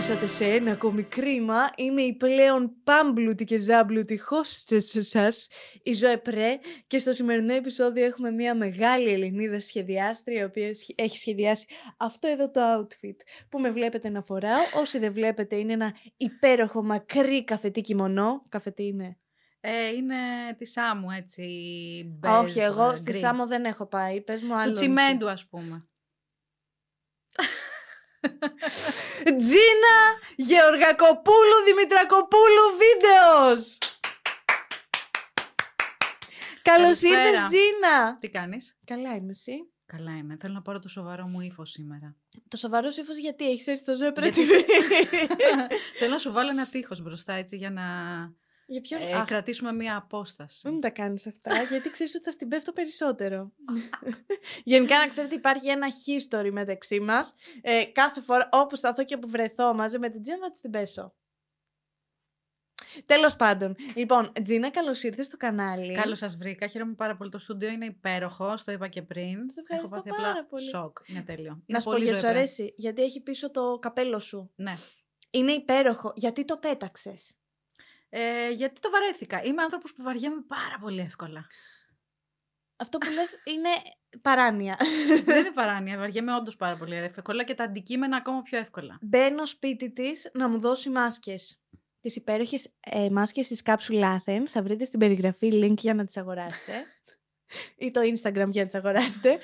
φτάσατε σε ένα ακόμη κρίμα. Είμαι η πλέον πάμπλουτη και ζάμπλουτη hostess σας, η Zoe Pre, και στο σημερινό επεισόδιο έχουμε μια μεγάλη Ελληνίδα σχεδιάστρια, η οποία έχει σχεδιάσει αυτό εδώ το outfit που με βλέπετε να φοράω. Όσοι δεν βλέπετε, είναι ένα υπέροχο μακρύ καφετή κιμονό. Καφετή είναι. Είναι τη Σάμου, έτσι. Όχι, εγώ στη Σάμου δεν έχω πάει. Πες μου άλλο. Του τσιμέντου, ας πούμε. Τζίνα Γεωργακοπούλου Δημητρακοπούλου βίντεος. Καλώς ήρθες, Τζίνα. Τι κάνεις? Καλά είμαι, εσύ? Καλά είμαι, θέλω να πάρω το σοβαρό μου ύφος σήμερα. Το σοβαρό ύφος γιατί? Έχεις έρθει στο Zoe Pre TV? Θέλω να σου βάλω ένα τείχος μπροστά, έτσι, για να κρατήσουμε μία απόσταση. Δεν τα κάνεις αυτά, γιατί ξέρεις ότι θα στην πέφτω περισσότερο. Γενικά, να ξέρετε, υπάρχει ένα history μεταξύ μας. Κάθε φορά, όπου σταθώ και όπου βρεθώ μαζί με την Τζίνα, θα της την πέσω. Τέλος πάντων. Λοιπόν, Τζίνα, καλώς ήρθες στο κανάλι. Καλώς σας βρήκα. Χαίρομαι πάρα πολύ. Το στούντιο είναι υπέροχο. Το είπα και πριν. Σε ευχαριστώ πάρα πολύ. Σοκ. Είναι τέλειο. Να σου πω γιατί σου αρέσει. Γιατί έχει πίσω το καπέλο σου. Ναι. Είναι υπέροχο. Γιατί το πέταξες? Γιατί το βαρέθηκα. Είμαι άνθρωπος που βαριέμαι πάρα πολύ εύκολα. Αυτό που λες είναι παράνοια. Δεν είναι παράνοια. Βαριέμαι όντως πάρα πολύ εύκολα και τα αντικείμενα ακόμα πιο εύκολα. Μπαίνω σπίτι της να μου δώσει μάσκες. Τις υπέροχες μάσκες της Capsule Athens. Θα βρείτε στην περιγραφή link για να τις αγοράσετε. Ή το Instagram για να τις αγοράσετε.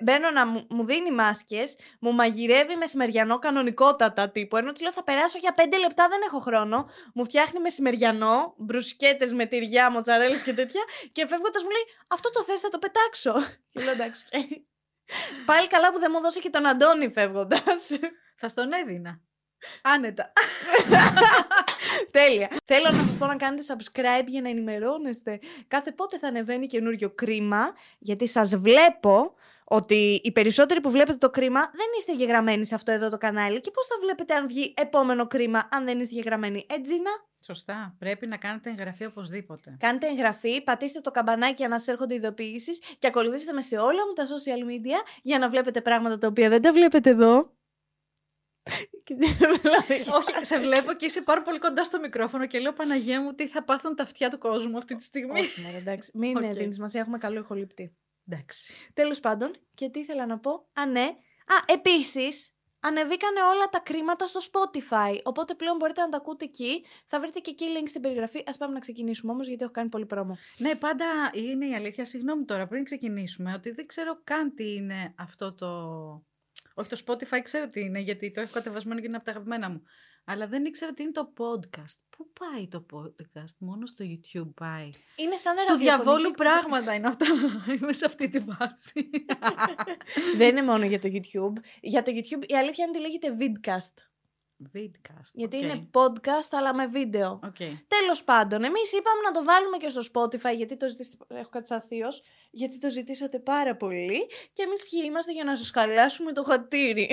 Μπαίνω να μου δίνει μάσκες, μου μαγειρεύει μεσημεριανό κανονικότατα τύπου. Ενώ της λέω θα περάσω για 5 λεπτά, δεν έχω χρόνο. Μου φτιάχνει μεσημεριανό, μπρουσκέτες με τυριά, μοτσαρέλες και τέτοια. Και φεύγοντας μου λέει, αυτό το θες, θα το πετάξω. Και λέω εντάξει. Πάλι καλά που δεν μου δώσε και τον Αντώνη φεύγοντας. Θα στον έδινα. Άνετα. Τέλεια. Θέλω να σας πω να κάνετε subscribe για να ενημερώνεστε κάθε πότε θα ανεβαίνει καινούριο κρίμα, γιατί σας βλέπω ότι οι περισσότεροι που βλέπετε το κρίμα δεν είστε γεγραμμένοι σε αυτό εδώ το κανάλι, και πώς θα βλέπετε αν βγει επόμενο κρίμα αν δεν είστε γεγραμμένοι, Τζίνα? Σωστά, πρέπει να κάνετε εγγραφή οπωσδήποτε. Κάντε εγγραφή, πατήστε το καμπανάκι για να σας έρχονται ειδοποιήσεις και ακολουθήστε με σε όλα μου τα social media για να βλέπετε πράγματα τα οποία δεν τα βλέπετε εδώ. Όχι, σε βλέπω και είσαι πάρα πολύ κοντά στο μικρόφωνο και λέω Παναγία μου, τι θα πάθουν τα αυτιά του κόσμου αυτή τη στιγμή. Όχι, εντάξει, μην δίνει σημασία, έχουμε καλό ηχοληπτή. Εντάξει. Τέλος πάντων, και τι ήθελα να πω. Α, ναι. Α, επίσης, ανεβήκανε όλα τα κρίματα στο Spotify. Οπότε πλέον μπορείτε να τα ακούτε εκεί. Θα βρείτε και εκεί link στην περιγραφή. Ας πάμε να ξεκινήσουμε όμως, γιατί έχω κάνει πολύ πρόμο. Ναι, πάντα είναι η αλήθεια. Συγγνώμη τώρα, πριν ξεκινήσουμε, ότι δεν ξέρω καν τι είναι αυτό το. Όχι, το Spotify ξέρω τι είναι, γιατί το έχω κατεβασμένο και είναι από τα αγαπημένα μου. Αλλά δεν ήξερα τι είναι το podcast. Πού πάει το podcast? Μόνο στο YouTube πάει. Είναι σαν ραδιοφωνική. Του διαβόλου πράγματα είναι αυτά. Είμαι σε αυτή τη βάση. Δεν είναι μόνο για το YouTube. Για το YouTube η αλήθεια είναι ότι λέγεται vidcast. Vidcast, γιατί είναι podcast αλλά με βίντεο. Τέλος πάντων, εμείς είπαμε να το βάλουμε και στο Spotify, γιατί το ζητήσατε. Έχω κάτι σαν θείος, γιατί το ζητήσατε πάρα πολύ. Και εμείς ποιοι είμαστε για να σας χαλάσουμε το χατήρι?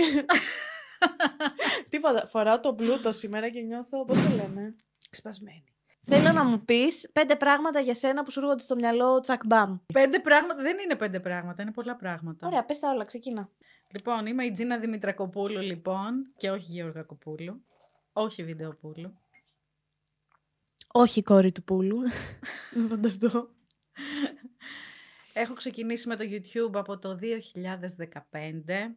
Τίποτα, φοράω το πλούτο σήμερα και νιώθω, πώς το λέμε, ξεπασμένη. Θέλω να μου πεις 5 πράγματα για σένα που σου έρχονται στο μυαλό τσακμπάμ. 5 πράγματα, δεν είναι 5 πράγματα, είναι πολλά πράγματα. Ωραία, πες τα όλα, ξεκινά. Λοιπόν, είμαι η Τζίνα Δημητρακοπούλου, λοιπόν, και όχι Γεωργακοπούλου, όχι Βιντεοπούλου. Όχι κόρη του Πούλου, να φανταστώ. Έχω ξεκινήσει με το YouTube από το 2015.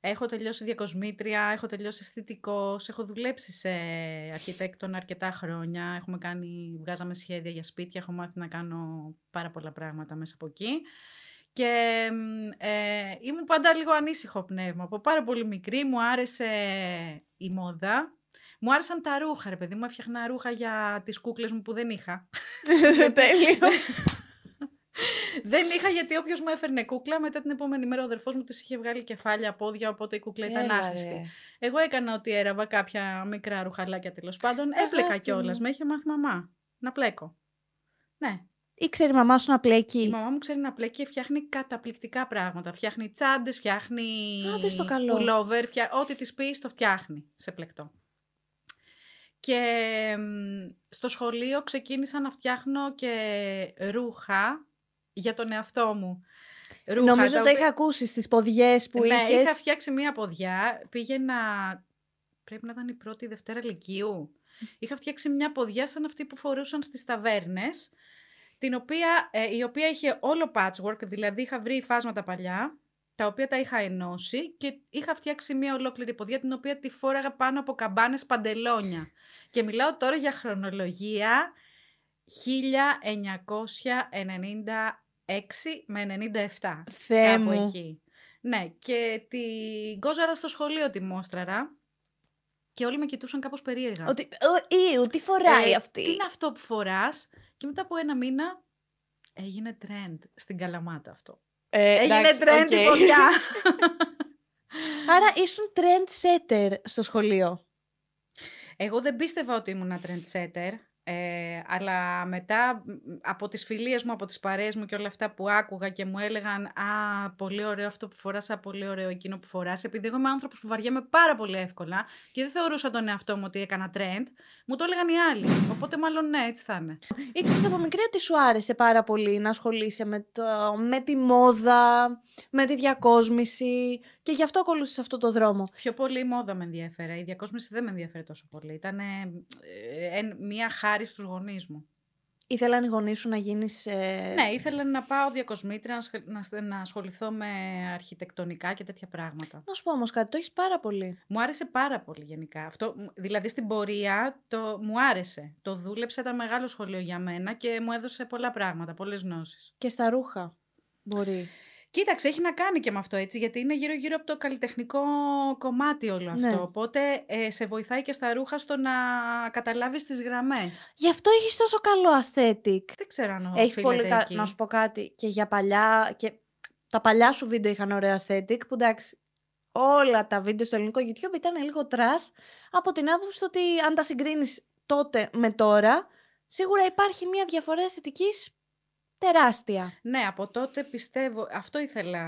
Έχω τελειώσει διακοσμήτρια, έχω τελειώσει αισθητικός, έχω δουλέψει σε αρχιτέκτονα αρκετά χρόνια, βγάζαμε σχέδια για σπίτια, έχω μάθει να κάνω πάρα πολλά πράγματα μέσα από εκεί. Και ήμουν πάντα λίγο ανήσυχο πνεύμα. Από πάρα πολύ μικρή μου άρεσε η μόδα. Μου άρεσαν τα ρούχα, ρε παιδί μου. Έφτιαχνα ρούχα για τις κούκλες μου που δεν είχα. Τέλειο. Δεν είχα, γιατί όποιος μου έφερνε κούκλα, μετά την επόμενη μέρα ο αδερφός μου της είχε βγάλει κεφάλια, πόδια, οπότε η κούκλα ήταν άχρηστη. Εγώ έκανα ότι έραβα κάποια μικρά ρουχαλάκια, τέλος πάντων. Έπλεκα κιόλας. Με είχε μάθει μαμά να πλέκω. Ναι. Ή ξέρει η μαμά σου να πλέκει? Η μαμά μου ξέρει να πλέκει και φτιάχνει καταπληκτικά πράγματα. Φτιάχνει τσάντες, φτιάχνει πουλόβερ, ό,τι της πεις το φτιάχνει σε πλεκτό. Και στο σχολείο ξεκίνησα να φτιάχνω και ρούχα για τον εαυτό μου. Ρούχα, νομίζω το είχα ακούσει στις ποδιές που είχες. Ναι, είχα φτιάξει μία ποδιά, πήγαινα πρέπει να ήταν η πρώτη Δευτέρα Λυκείου. Είχα φτιάξει μια ποδιά σαν αυτή που φορούσαν στις ταβέρνες, η οποία είχε όλο patchwork, δηλαδή είχα βρει υφάσματα παλιά, τα οποία τα είχα ενώσει και είχα φτιάξει μια ολόκληρη ποδιά την οποία τη φόραγα πάνω από καμπάνες παντελόνια. Και μιλάω τώρα για χρονολογία 1996 με 97. Θεέ μου. Κάπου εκεί. Ναι, και την κόζαρα στο σχολείο τη μόστραρα και όλοι με κοιτούσαν κάπως περίεργα. Τι φοράει αυτή. Τι είναι αυτό που φοράς. Και μετά από ένα μήνα έγινε trend στην Καλαμάτα αυτό. Έγινε trend η φωτιά. Άρα ήσουν trendsetter στο σχολείο. Εγώ δεν πίστευα ότι ήμουν trendsetter, αλλά μετά από τις φιλίες μου, από τις παρέες μου και όλα αυτά που άκουγα και μου έλεγαν «Α, πολύ ωραίο αυτό που φοράς, πολύ ωραίο εκείνο που φοράς», επειδή εγώ είμαι άνθρωπος που βαριέμαι πάρα πολύ εύκολα και δεν θεωρούσα τον εαυτό μου ότι έκανα trend, μου το έλεγαν οι άλλοι, οπότε μάλλον ναι, έτσι θα είναι. Ήξερες από μικρή ότι σου άρεσε πάρα πολύ να ασχολείσαι με τη μόδα, με τη διακόσμηση και γι' αυτό ακολούθησες αυτό το δρόμο. Πιο πολύ η μόδα με ενδιαφέρε, η διακόσμηση δεν με ενδιαφέρε τόσο πολύ, ήταν μια χάρη στους γονείς μου. Ήθελαν οι γονείς σου να γίνεις... Ναι, ήθελαν να πάω διακοσμήτρια, να ασχοληθώ με αρχιτεκτονικά και τέτοια πράγματα. Να σου πω όμως κάτι, το έχεις πάρα πολύ. Μου άρεσε πάρα πολύ γενικά. Αυτό, δηλαδή στην πορεία μου άρεσε. Το δούλεψε, ήταν μεγάλο σχολείο για μένα και μου έδωσε πολλά πράγματα, πολλές γνώσεις. Και στα ρούχα μπορεί. Κοίταξε, έχει να κάνει και με αυτό έτσι, γιατί είναι γύρω-γύρω από το καλλιτεχνικό κομμάτι όλο αυτό. Ναι. Οπότε σε βοηθάει και στα ρούχα στο να καταλάβεις τις γραμμές. Γι' αυτό έχεις τόσο καλό aesthetic. Δεν ξέρω αν οφείλεται εκεί. Να σου πω κάτι και για παλιά, και τα παλιά σου βίντεο είχαν ωραίο aesthetic, που εντάξει, όλα τα βίντεο στο ελληνικό YouTube ήταν λίγο τρας, από την άποψη ότι αν τα συγκρίνεις τότε με τώρα, σίγουρα υπάρχει μια διαφορά αισθητικής τεράστια. Ναι, από τότε πιστεύω, αυτό ήθελα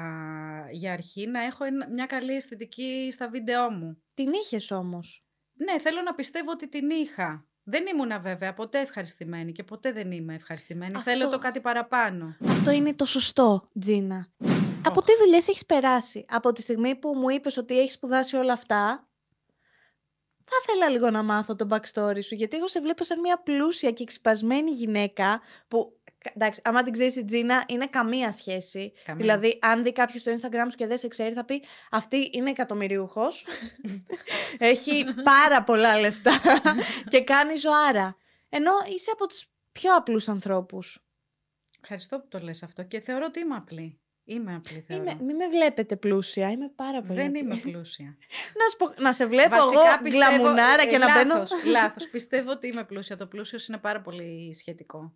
για αρχή, να έχω μια καλή αισθητική στα βίντεό μου. Την είχες όμως. Ναι, θέλω να πιστεύω ότι την είχα. Δεν ήμουνα βέβαια ποτέ ευχαριστημένη και ποτέ δεν είμαι ευχαριστημένη. Αυτό... Θέλω το κάτι παραπάνω. Αυτό είναι το σωστό, Τζίνα. Oh. Από τι δουλειές έχεις περάσει? Από τη στιγμή που μου είπες ότι έχεις σπουδάσει όλα αυτά, θα ήθελα λίγο να μάθω το backstory σου, γιατί εγώ σε βλέπω σαν μια πλούσια και εξυπασμένη γυναίκα που... Εντάξει, άμα την ξέρεις την Τζίνα, είναι καμία σχέση. Καμία. Δηλαδή, αν δει κάποιος στο Instagram σου και δεν σε ξέρει, θα πει αυτή είναι εκατομμυριούχος. Έχει πάρα πολλά λεφτά και κάνει ζωάρα. Ενώ είσαι από τους πιο απλούς ανθρώπους. Ευχαριστώ που το λες αυτό και θεωρώ ότι είμαι απλή. Είμαι απλή, θεωρώ. Μην με βλέπετε πλούσια, είμαι πάρα πολύ. Δεν είμαι πλούσια. Να σε βλέπω βασικά, εγώ γκλαμουνάρα και να μπαίνω. Λάθος. Πιστεύω ότι είμαι πλούσια. Το πλούσιο είναι πάρα πολύ σχετικό.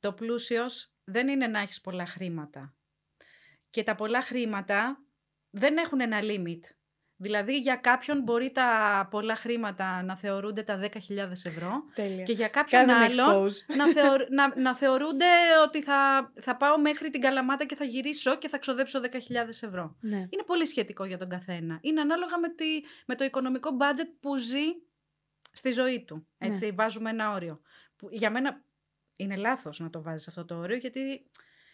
Το πλούσιος δεν είναι να έχεις πολλά χρήματα. Και τα πολλά χρήματα δεν έχουν ένα limit. Δηλαδή για κάποιον μπορεί τα πολλά χρήματα να θεωρούνται τα 10.000 ευρώ. Τέλεια. Και για κάποιον άλλον να θεωρούνται ότι θα πάω μέχρι την Καλαμάτα και θα γυρίσω και θα ξοδέψω 10.000 ευρώ. Ναι. Είναι πολύ σχετικό για τον καθένα. Είναι ανάλογα με το οικονομικό budget που ζει στη ζωή του. Έτσι, ναι. Βάζουμε ένα όριο. Που, για μένα... Είναι λάθος να το βάζεις αυτό το όριο, γιατί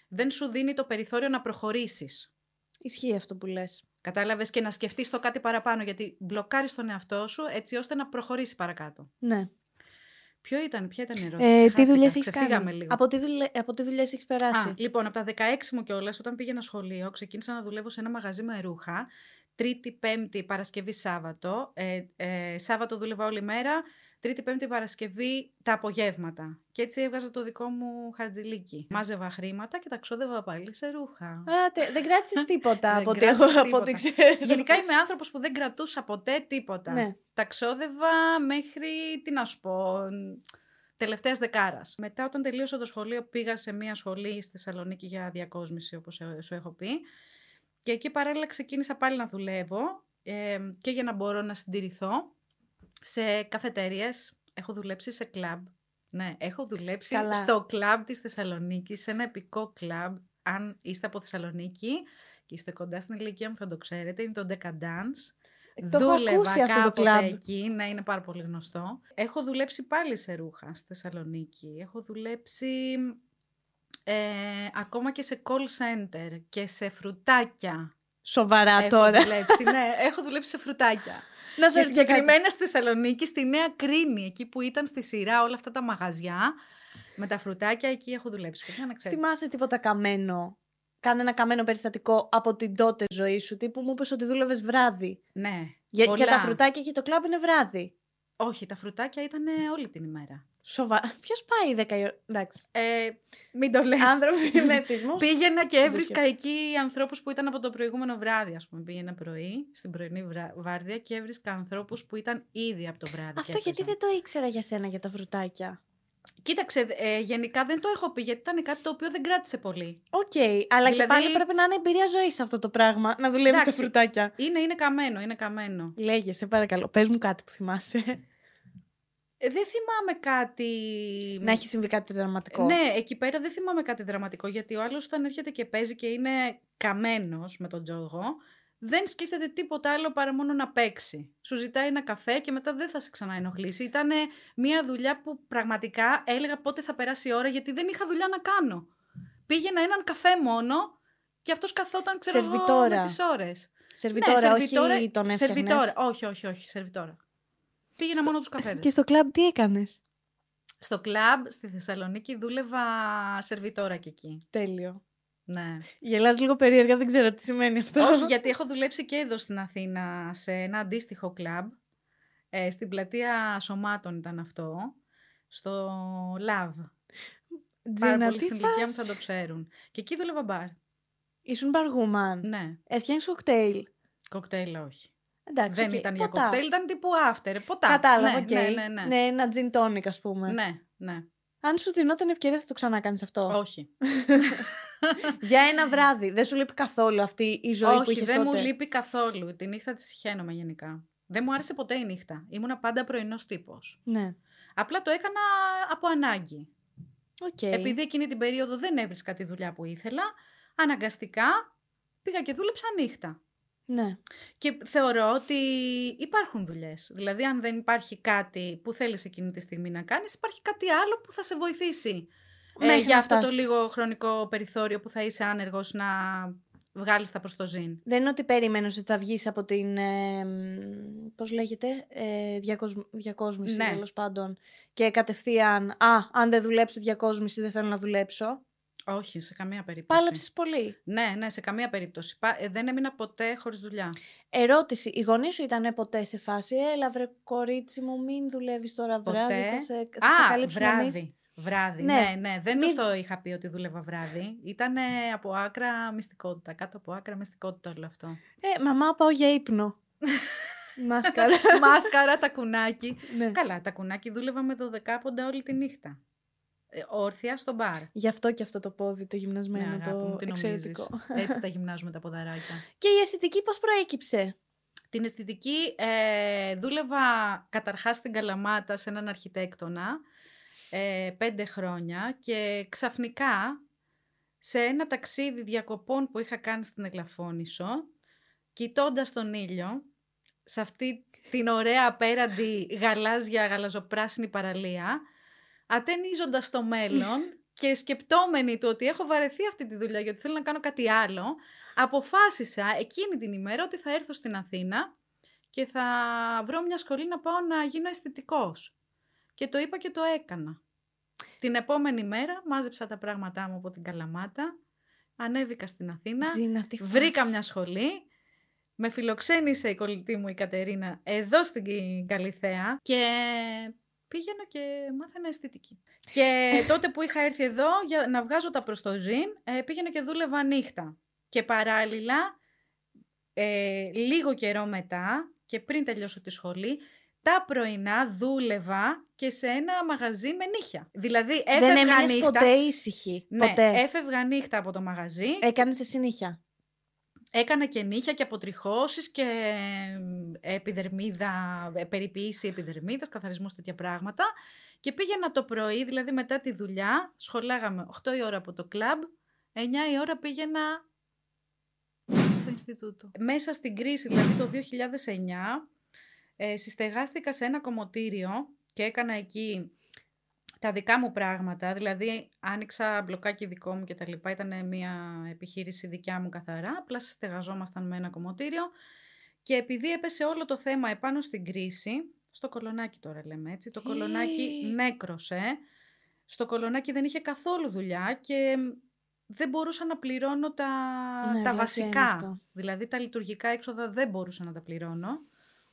δεν σου δίνει το περιθώριο να προχωρήσεις. Ισχύει αυτό που λες. Κατάλαβες, και να σκεφτείς το κάτι παραπάνω, γιατί μπλοκάρεις τον εαυτό σου έτσι ώστε να προχωρήσει παρακάτω. Ναι. Ποια ήταν η ερώτηση? Τι δουλειές έχεις κάνει? Από τι δουλειές έχεις περάσει? Λοιπόν, από τα 16 μου κιόλας, όταν πήγαινα σχολείο, ξεκίνησα να δουλεύω σε ένα μαγαζί με ρούχα. Τρίτη, Πέμπτη, Παρασκευή, Σάββατο. Σάββατο δούλευα όλη μέρα. Τρίτη, Πέμπτη, Παρασκευή, τα απογεύματα. Και έτσι έβγαζα το δικό μου χαρτζηλίκι. Μάζευα χρήματα και τα ξόδευα πάλι σε ρούχα. Δεν κράτησες τίποτα από ό,τι ξέρω. Γενικά είμαι άνθρωπος που δεν κρατούσα ποτέ τίποτα. Ναι. Τα ξόδευα μέχρι, τι να σου πω, τελευταίας δεκάρας. Μετά, όταν τελείωσα το σχολείο, πήγα σε μια σχολή στη Θεσσαλονίκη για διακόσμηση, όπως σου έχω πει. Και εκεί παράλληλα ξεκίνησα πάλι να δουλεύω και για να μπορώ να συντηρηθώ. Σε καφετέριες, έχω δουλέψει σε κλαμπ. Ναι, έχω δουλέψει στο κλαμπ της Θεσσαλονίκης, σε ένα επικό κλαμπ. Αν είστε από Θεσσαλονίκη και είστε κοντά στην ηλικία μου, θα το ξέρετε. Είναι το Decadance. Δούλευα κάποτε εκεί, ναι, είναι πάρα πολύ γνωστό. Έχω δουλέψει πάλι σε ρούχα στη Θεσσαλονίκη. Έχω δουλέψει ακόμα και σε call center και σε φρουτάκια. Σοβαρά έχω τώρα. Δουλέψει, ναι, έχω δουλέψει σε φρουτάκια. Να σας συγκεκριμένα στη Θεσσαλονίκη, στη Νέα Κρίνη, εκεί που ήταν στη σειρά όλα αυτά τα μαγαζιά. Με τα φρουτάκια εκεί έχω δουλέψει. Θυμάσαι τίποτα καμένο? Κάνε ένα καμένο περιστατικό από την τότε ζωή σου, τύπου μου είπες ότι δούλευες βράδυ. Ναι. Και τα φρουτάκια και το κλαμπ είναι βράδυ. Όχι, τα φρουτάκια ήταν όλη την ημέρα. Σοβαρά. Ποιος πάει 10 η ώρα? Εντάξει. Μην το λες. Άνθρωποι με πεισμούς. Πήγαινα και έβρισκα εκεί ανθρώπους που ήταν από το προηγούμενο βράδυ, ας πούμε. Πήγαινα πρωί, στην πρωινή βάρδια και έβρισκα ανθρώπους που ήταν ήδη από το βράδυ. Αυτό γιατί δεν το ήξερα για σένα, για τα φρουτάκια? Κοίταξε, γενικά δεν το έχω πει, γιατί ήταν κάτι το οποίο δεν κράτησε πολύ. Οκ, αλλά δηλαδή... και πάλι πρέπει να είναι εμπειρία ζωής αυτό το πράγμα, να δουλεύεις τα φρουτάκια. Είναι καμένο, είναι καμένο. Λέγε, σε παρακαλώ, πες μου κάτι που θυμάσαι. Δεν θυμάμαι κάτι... Να έχει συμβεί κάτι δραματικό. Ναι, εκεί πέρα δεν θυμάμαι κάτι δραματικό, γιατί ο άλλος όταν έρχεται και παίζει και είναι καμένος με τον τζόγο, δεν σκέφτεται τίποτα άλλο παρά μόνο να παίξει. Σου ζητάει ένα καφέ και μετά δεν θα σε ξαναενοχλήσει. Ήταν μια δουλειά που πραγματικά έλεγα πότε θα περάσει η ώρα, γιατί δεν είχα δουλειά να κάνω. Πήγαινα έναν καφέ μόνο και αυτός καθόταν, ξέρω εγώ, με τις ώρες. Σερβιτόρα, ναι, όχι τον έφτιαχνες. Σερβιτόρα, όχι, σερβιτόρα. Πήγαινα μόνο τους καφέδες. Και στο κλαμπ τι έκανες? Στο κλαμπ στη Θεσσαλονίκη δούλευα σερβιτόρα και εκεί. Τέλειο. Ναι. Γελάς λίγο περίεργα, δεν ξέρω τι σημαίνει αυτό. Όχι, γιατί έχω δουλέψει και εδώ στην Αθήνα σε ένα αντίστοιχο κλαμπ. Στην Πλατεία Σωμάτων ήταν αυτό. Στο Λαβ. Πάρα πολλοί στην ηλικία μου θα το ξέρουν. Και εκεί δούλευα μπαρ. Ήσουν μπαργούμαν. Ναι. Έφτιαχνες κοκτέιλ? Κοκτέιλ όχι. Εντάξει, δεν ήταν ποτά. Για κοκτέιλ, ήταν τύπου after. Ποτά. Κατάλαβα, οκ. Ναι, ένα gin tonic, ας πούμε. Ναι, ναι. Αν σου δινόταν ευκαιρία, θα το ξανακάνεις αυτό? Όχι. Για ένα βράδυ. Δεν σου λείπει καθόλου αυτή η ζωή? Όχι, που είχες τότε? Όχι, δεν μου λείπει καθόλου. Τη νύχτα τη συχαίνομαι γενικά. Δεν μου άρεσε ποτέ η νύχτα. Ήμουνα πάντα πρωινός τύπος. Ναι. Απλά το έκανα από ανάγκη. Okay. Επειδή εκείνη την περίοδο δεν έβρισκα τη δουλειά που ήθελα, αναγκαστικά πήγα και δούλεψα νύχτα. Ναι. Και θεωρώ ότι υπάρχουν δουλειές. Δηλαδή, αν δεν υπάρχει κάτι που θέλεις εκείνη τη στιγμή να κάνεις, υπάρχει κάτι άλλο που θα σε βοηθήσει. Για αυτό το λίγο χρονικό περιθώριο που θα είσαι άνεργος να βγάλεις τα προς το ζήν. Δεν είναι ότι περιμένεις ότι θα βγεις από την, πώς λέγεται, διακόσμηση, ναι, τέλος πάντων, και κατευθείαν, αν δεν δουλέψω διακόσμηση δεν θέλω να δουλέψω. Όχι, σε καμία περίπτωση. Πάλεψες πολύ. Ναι, ναι, σε καμία περίπτωση. Δεν έμεινα ποτέ χωρίς δουλειά. Ερώτηση, οι γονείς σου ήταν ποτέ σε φάση, έλα βρε κορίτσι μου, μην δουλεύεις τώρα βράδυ, θα καλύψουμε εμείς? Βράδυ, ναι. Δεν το είχα πει ότι δούλευα βράδυ. Ήταν από άκρα μυστικότητα, κάτω από άκρα μυστικότητα όλο αυτό. Μαμά, πάω για ύπνο. Μάσκαρα. Μάσκαρα, τακουνάκι. Ναι. Καλά, τακουνάκι δούλευα με 12 πόντα όλη τη νύχτα. Όρθια στο μπαρ. Γι' αυτό και αυτό το πόδι, το γυμνασμένο, ναι, αγάπη, το εξαιρετικό. Έτσι τα γυμνάζουμε τα ποδαράκια. Και η αισθητική πώς προέκυψε? Την αισθητική δούλευα καταρχάς στην Καλαμάτα σε έναν αρχιτέκτονα. 5 χρόνια και ξαφνικά σε ένα ταξίδι διακοπών που είχα κάνει στην Ελαφόνησο, κοιτώντας τον ήλιο σε αυτή την ωραία απέραντη γαλάζια γαλαζοπράσινη παραλία, ατενίζοντας το μέλλον και σκεπτόμενη του ότι έχω βαρεθεί αυτή τη δουλειά, γιατί θέλω να κάνω κάτι άλλο, αποφάσισα εκείνη την ημέρα ότι θα έρθω στην Αθήνα και θα βρω μια σχολή να πάω να γίνω αισθητικός. Και το είπα και το έκανα. Την επόμενη μέρα μάζεψα τα πράγματά μου από την Καλαμάτα, ανέβηκα στην Αθήνα, Τζίνα, βρήκα μια σχολή, με φιλοξένησε η κολλητή μου η Κατερίνα εδώ στην Καλυθέα και πήγαινα και μάθαινα αισθητική. Και τότε που είχα έρθει εδώ για να βγάζω τα προς το ζήν, πήγαινα και δούλευα νύχτα. Και παράλληλα, λίγο καιρό μετά και πριν τελειώσω τη σχολή, τα πρωινά δούλευα και σε ένα μαγαζί με νύχια. Δηλαδή έφευγα νύχτα. Δεν έμεινες ποτέ ήσυχη? Ναι, ποτέ. Έφευγα νύχτα από το μαγαζί. Έκανες εσύ νύχια? Έκανα και νύχια και αποτριχώσεις και επιδερμίδα, περιποίηση επιδερμίδας, καθαρισμούς, τέτοια πράγματα. Και πήγαινα το πρωί, δηλαδή μετά τη δουλειά, σχολάγαμε 8 η ώρα από το κλαμπ, 9 η ώρα πήγαινα στο Ινστιτούτο. Μέσα στην κρίση, δηλαδή το 2009... συστεγάστηκα σε ένα κομμωτήριο και έκανα εκεί τα δικά μου πράγματα, δηλαδή άνοιξα μπλοκάκι δικό μου και τα λοιπά, ήταν μια επιχείρηση δικιά μου καθαρά, απλά στεγαζόμασταν με ένα κομμωτήριο και επειδή έπεσε όλο το θέμα επάνω στην κρίση, στο Κολονάκι τώρα λέμε έτσι, το Κολονάκι νέκρωσε, στο Κολονάκι δεν είχε καθόλου δουλειά και δεν μπορούσα να πληρώνω τα βασικά, δηλαδή τα λειτουργικά έξοδα δεν μπορούσα να τα πληρώνω,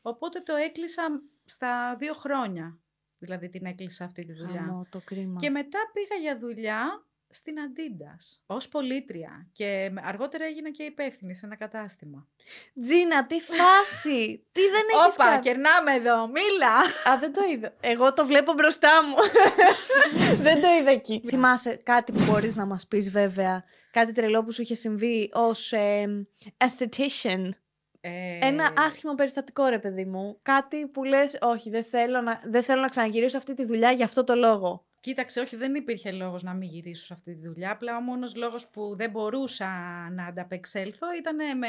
οπότε το έκλεισα στα 2 χρόνια. Δηλαδή την έκλεισα αυτή τη δουλειά. Άμα, το κρίμα. Και μετά πήγα για δουλειά στην Adidas, ως πολίτρια. Και αργότερα έγινα και υπεύθυνη σε ένα κατάστημα. Τζίνα, τι φάση! Τι δεν έχεις κάνει! Όπα, κερνάμε εδώ, μίλα! Α, δεν το είδα. Εγώ το βλέπω μπροστά μου. Δεν το είδα εκεί. Θυμάσαι κάτι που μπορείς να μας πεις βέβαια, κάτι τρελό που σου είχε συμβεί ως aesthetician. Ένα άσχημο περιστατικό ρε παιδί μου. Κάτι που λες όχι δεν θέλω να ξαναγυρίσω αυτή τη δουλειά για αυτό το λόγο. Κοίταξε, όχι, δεν υπήρχε λόγος να μην γυρίσω σε αυτή τη δουλειά. Απλά ο μόνος λόγος που δεν μπορούσα να ανταπεξέλθω ήταν με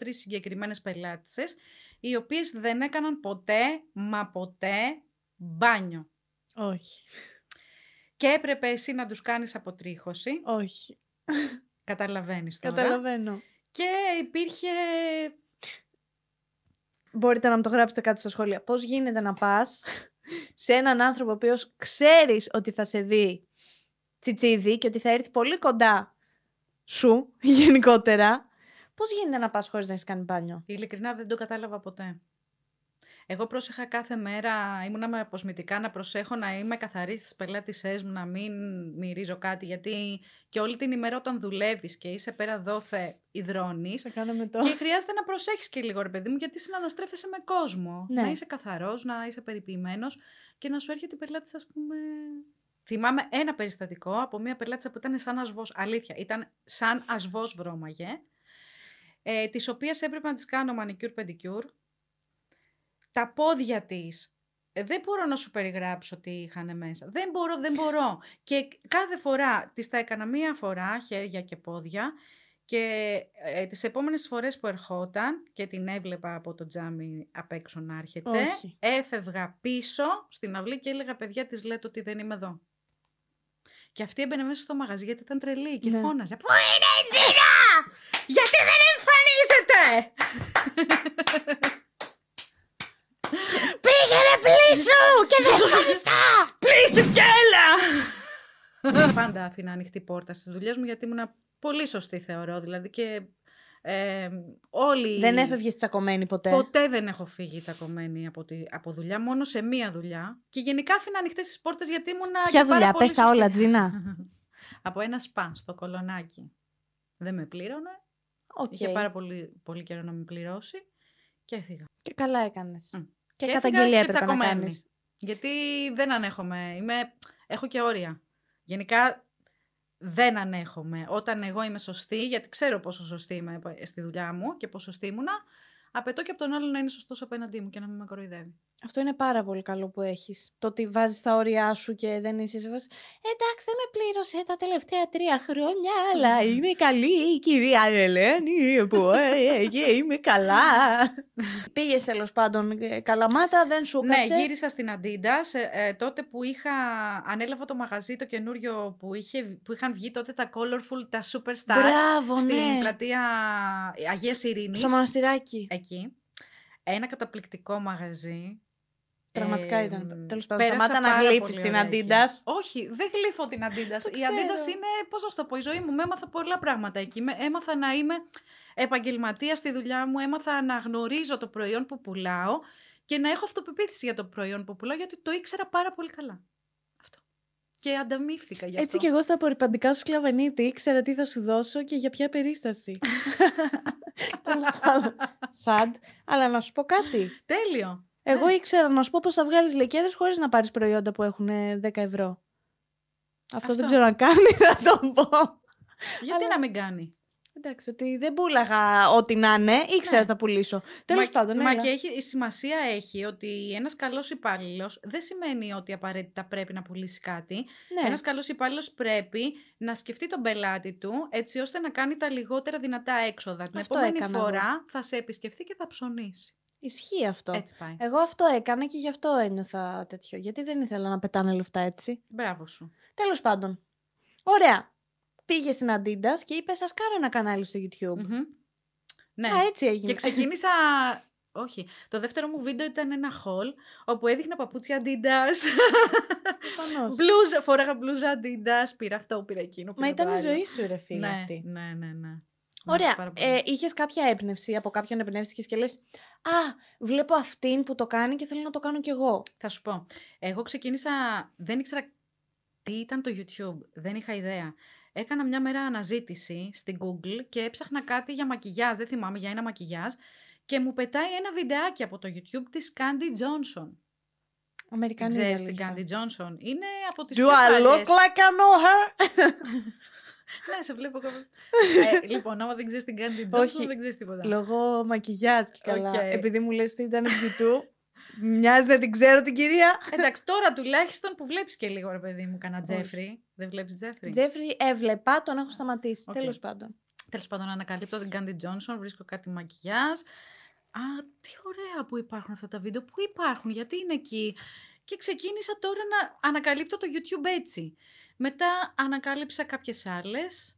2-3 συγκεκριμένες πελάτησες, οι οποίες δεν έκαναν ποτέ μα ποτέ μπάνιο. Όχι. Και έπρεπε εσύ να τους κάνεις αποτρίχωση. Όχι. Καταλαβαίνεις τώρα. Καταλαβαίνω. Και υπήρχε... Μπορείτε να μου το γράψετε κάτω στα σχόλια. Πώς γίνεται να πας σε έναν άνθρωπο ο οποίος ξέρεις ότι θα σε δει τσιτσίδι και ότι θα έρθει πολύ κοντά σου γενικότερα. Πώς γίνεται να πας χωρίς να έχεις κάνει μπάνιο. Ειλικρινά δεν το κατάλαβα ποτέ. Εγώ πρόσεχα κάθε μέρα, ήμουνα με αποσμητικά να προσέχω να είμαι καθαρή στις πελάτησές μου, να μην μυρίζω κάτι, γιατί και όλη την ημέρα όταν δουλεύεις και είσαι πέρα δόθε υδρώνεις και χρειάζεται να προσέχεις και λίγο ρε παιδί μου, γιατί συναναστρέφεσαι με κόσμο, ναι. Να είσαι καθαρός, να είσαι περιποιημένος και να σου έρχεται η πελάτης ας πούμε... Θυμάμαι ένα περιστατικό από μια πελάτησα που ήταν σαν ασβός, αλήθεια, ήταν σαν ασβός βρώμαγε, της οποίας έπρεπε να της κάνω manicure pedicure. Τα πόδια της, δεν μπορώ να σου περιγράψω τι είχαν μέσα. Δεν μπορώ. Και κάθε φορά, της τα έκανα μία φορά, χέρια και πόδια, και τις επόμενες φορές που ερχόταν και την έβλεπα από το τζάμι απ' έξω να έρχεται, όχι. Έφευγα πίσω στην αυλή και έλεγα, παιδιά, της λέτε ότι δεν είμαι εδώ. Και αυτή έμπαινε μέσα στο μαγαζί γιατί ήταν τρελή και ναι. Φώναζε, πού είναι η Τζίνα, γιατί δεν εμφανίζεται. Πήγε ρε πλήσου και δεν χωριστά! Πλήσου κι έλα! Πάντα αφήνα ανοιχτή πόρτα στις δουλειές μου γιατί ήμουν πολύ σωστή θεωρώ. Δηλαδή και όλοι... Δεν έφευγες τσακωμένη ποτέ. Ποτέ δεν έχω φύγει τσακωμένη από δουλειά, μόνο σε μία δουλειά. Και γενικά αφήνα ανοιχτές τις πόρτες γιατί ήμουν... Ποια δουλειά, πες τα όλα Τζίνα. Από ένα σπα στο Κολονάκι. Δεν με πλήρωνε. Okay. Είχε πάρα πολύ καιρό να με πληρώσει. Και έφυγα. Και καλά έκανες. Και καταγγελία έπρεπε να κάνεις. Γιατί δεν ανέχομαι. Έχω και όρια. Γενικά δεν ανέχομαι. Όταν εγώ είμαι σωστή, γιατί ξέρω πόσο σωστή είμαι στη δουλειά μου και πόσο σωστή ήμουνα, απαιτώ και από τον άλλον να είναι σωστός απέναντί μου και να μην με κοροϊδεύει. Αυτό είναι πάρα πολύ καλό που έχεις. Το ότι βάζεις τα όρια σου και δεν είσαι σε βάση. Εντάξει, δεν με πλήρωσε τα τελευταία 3 χρόνια, αλλά είναι καλή η κυρία Ελένη που είμαι καλά. Πήγες τέλος πάντων Καλαμάτα, δεν σου κάτσε. Ναι, γύρισα στην Αντίντας. Τότε που ανέλαβα το μαγαζί το καινούριο που είχαν βγει τότε τα colorful, τα superstar. Μπράβο, στην ναι. Πλατεία Αγίας Ειρήνης. Στο Μοναστηράκι. Εκεί. Ένα καταπληκτικό μαγαζί. Πραγματικά ήταν. Τέλος πάντων, σταμάτα να γλύφεις την Αντίντας. Όχι, δεν γλύφω την Αντίντας. Η Αντίντας είναι, πώς να το πω, η ζωή μου. Έμαθα πολλά πράγματα εκεί. Έμαθα να είμαι επαγγελματία στη δουλειά μου. Έμαθα να γνωρίζω το προϊόν που πουλάω και να έχω αυτοπεποίθηση για το προϊόν που πουλάω, γιατί το ήξερα πάρα πολύ καλά. Αυτό. Και ανταμείφθηκα γι' αυτό. Έτσι κι εγώ στα απορριπαντικά σου σκλαβενίτη ήξερα τι θα σου δώσω και για ποια περίσταση. Σαντ, αλλά να σου πω κάτι. Τέλειο. Εγώ ήξερα να σου πω πως θα βγάλεις λεκέδες χωρίς να πάρεις προϊόντα που έχουν 10 ευρώ. Αυτό δεν ξέρω αν κάνει, να το πω. Γιατί να μην κάνει. Εντάξει, ότι δεν πούλαγα ό,τι να είναι, ήξερα να τα πουλήσω. Τέλος πάντων, έλα. Μα και η σημασία έχει ότι ένας καλός υπάλληλος δεν σημαίνει ότι απαραίτητα πρέπει να πουλήσει κάτι. Ναι. Ένας καλός υπάλληλος πρέπει να σκεφτεί τον πελάτη του, έτσι ώστε να κάνει τα λιγότερα δυνατά έξοδα. Την επόμενη φορά θα σε επισκεφτεί και θα ψωνίσει. Ισχύει αυτό. Έτσι πάει. Εγώ αυτό έκανα και γι' αυτό ένιωθα τέτοιο. Γιατί δεν ήθελα να πετάνε λεφτά έτσι. Μπράβο σου. Τέλος πάντων. Ωραία. Πήγε στην Adidas και είπε: σας κάνω ένα κανάλι στο YouTube. Mm-hmm. Ναι. Α, έτσι έγινε. Και ξεκίνησα. Όχι. Το δεύτερο μου βίντεο ήταν ένα haul όπου έδειχνα παπούτσια Adidas. Μπλούζα. Φόραγα μπλούζα Adidas. Πήρα αυτό, πήρα εκείνο. Μα ήταν η ζωή σου, ρε φίλε. Ναι, αυτή. Ναι. Ωραία. Είχες κάποια έμπνευση, από κάποιον εμπνεύστηκες και λες: α, βλέπω αυτήν που το κάνει και θέλω να το κάνω κι εγώ. Θα σου πω. Εγώ ξεκίνησα. Δεν ήξερα τι ήταν το YouTube. Δεν είχα ιδέα. Έκανα μια μέρα αναζήτηση στην Google και έψαχνα κάτι για μακιγιάζ. Δεν θυμάμαι, για ένα μακιγιάζ. Και μου πετάει ένα βιντεάκι από το YouTube της Candy Johnson. Αμερικανή. Ξέρεις την Candy Johnson. Είναι από τις πιο καλές. Do I look like I know her? Ναι, σε βλέπω κάπως. Λοιπόν, άμα δεν ξέρεις την Candy Johnson, όχι, δεν ξέρεις τίποτα. Λόγω μακιγιάζ και καλά. Okay. Επειδή μου λες ότι ήταν YouTube, μοιάζει να την ξέρω την κυρία. Εντάξει, τώρα τουλάχιστον που βλέπεις και λίγο, ρε παιδί μου, κανένα Τζέφρι. Δεν βλέπεις Τζέφρι. Τζέφρι έβλεπα, τον έχω σταματήσει. Okay. Τέλος πάντων, ανακαλύπτω την Candy Johnson, βρίσκω κάτι μακιγιάζ. Α, τι ωραία που υπάρχουν αυτά τα βίντεο. Πού υπάρχουν, γιατί είναι εκεί. Και ξεκίνησα τώρα να ανακαλύπτω το YouTube έτσι. Μετά ανακάλυψα κάποιες άλλες.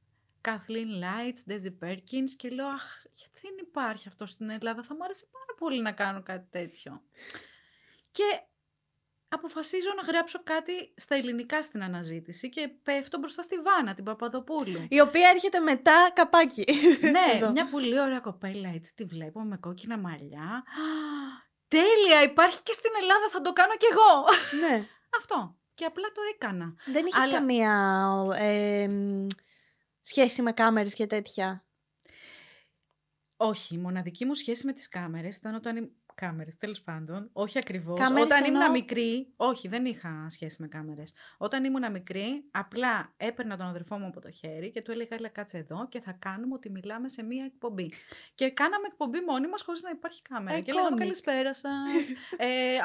Kathleen Lights, Daisy Perkins και λέω, αχ, γιατί δεν υπάρχει αυτό στην Ελλάδα. Θα μου άρεσε πάρα πολύ να κάνω κάτι τέτοιο. Και αποφασίζω να γράψω κάτι στα ελληνικά στην αναζήτηση και πέφτω μπροστά στη Βάνα, την Παπαδοπούλου. Η οποία έρχεται μετά καπάκι. Ναι, μια πολύ ωραία κοπέλα, έτσι τη βλέπω, με κόκκινα μαλλιά. Τέλεια, υπάρχει και στην Ελλάδα, θα το κάνω κι εγώ. Ναι. Αυτό. Και απλά το έκανα. Δεν είχες καμία σχέση με κάμερες και τέτοια. Όχι, η μοναδική μου σχέση με τις κάμερες ήταν όταν... Κάμερες, τέλος πάντων. Όχι ακριβώς. Όταν ήμουν μικρή, όχι, δεν είχα σχέση με κάμερες. Όταν ήμουν μικρή, απλά έπαιρνα τον αδερφό μου από το χέρι και του έλεγα, έλα κάτσε εδώ και θα κάνουμε ότι μιλάμε σε μία εκπομπή. Και κάναμε εκπομπή μόνοι μας χωρίς να υπάρχει κάμερα. Και λέγαμε, καλησπέρα σας.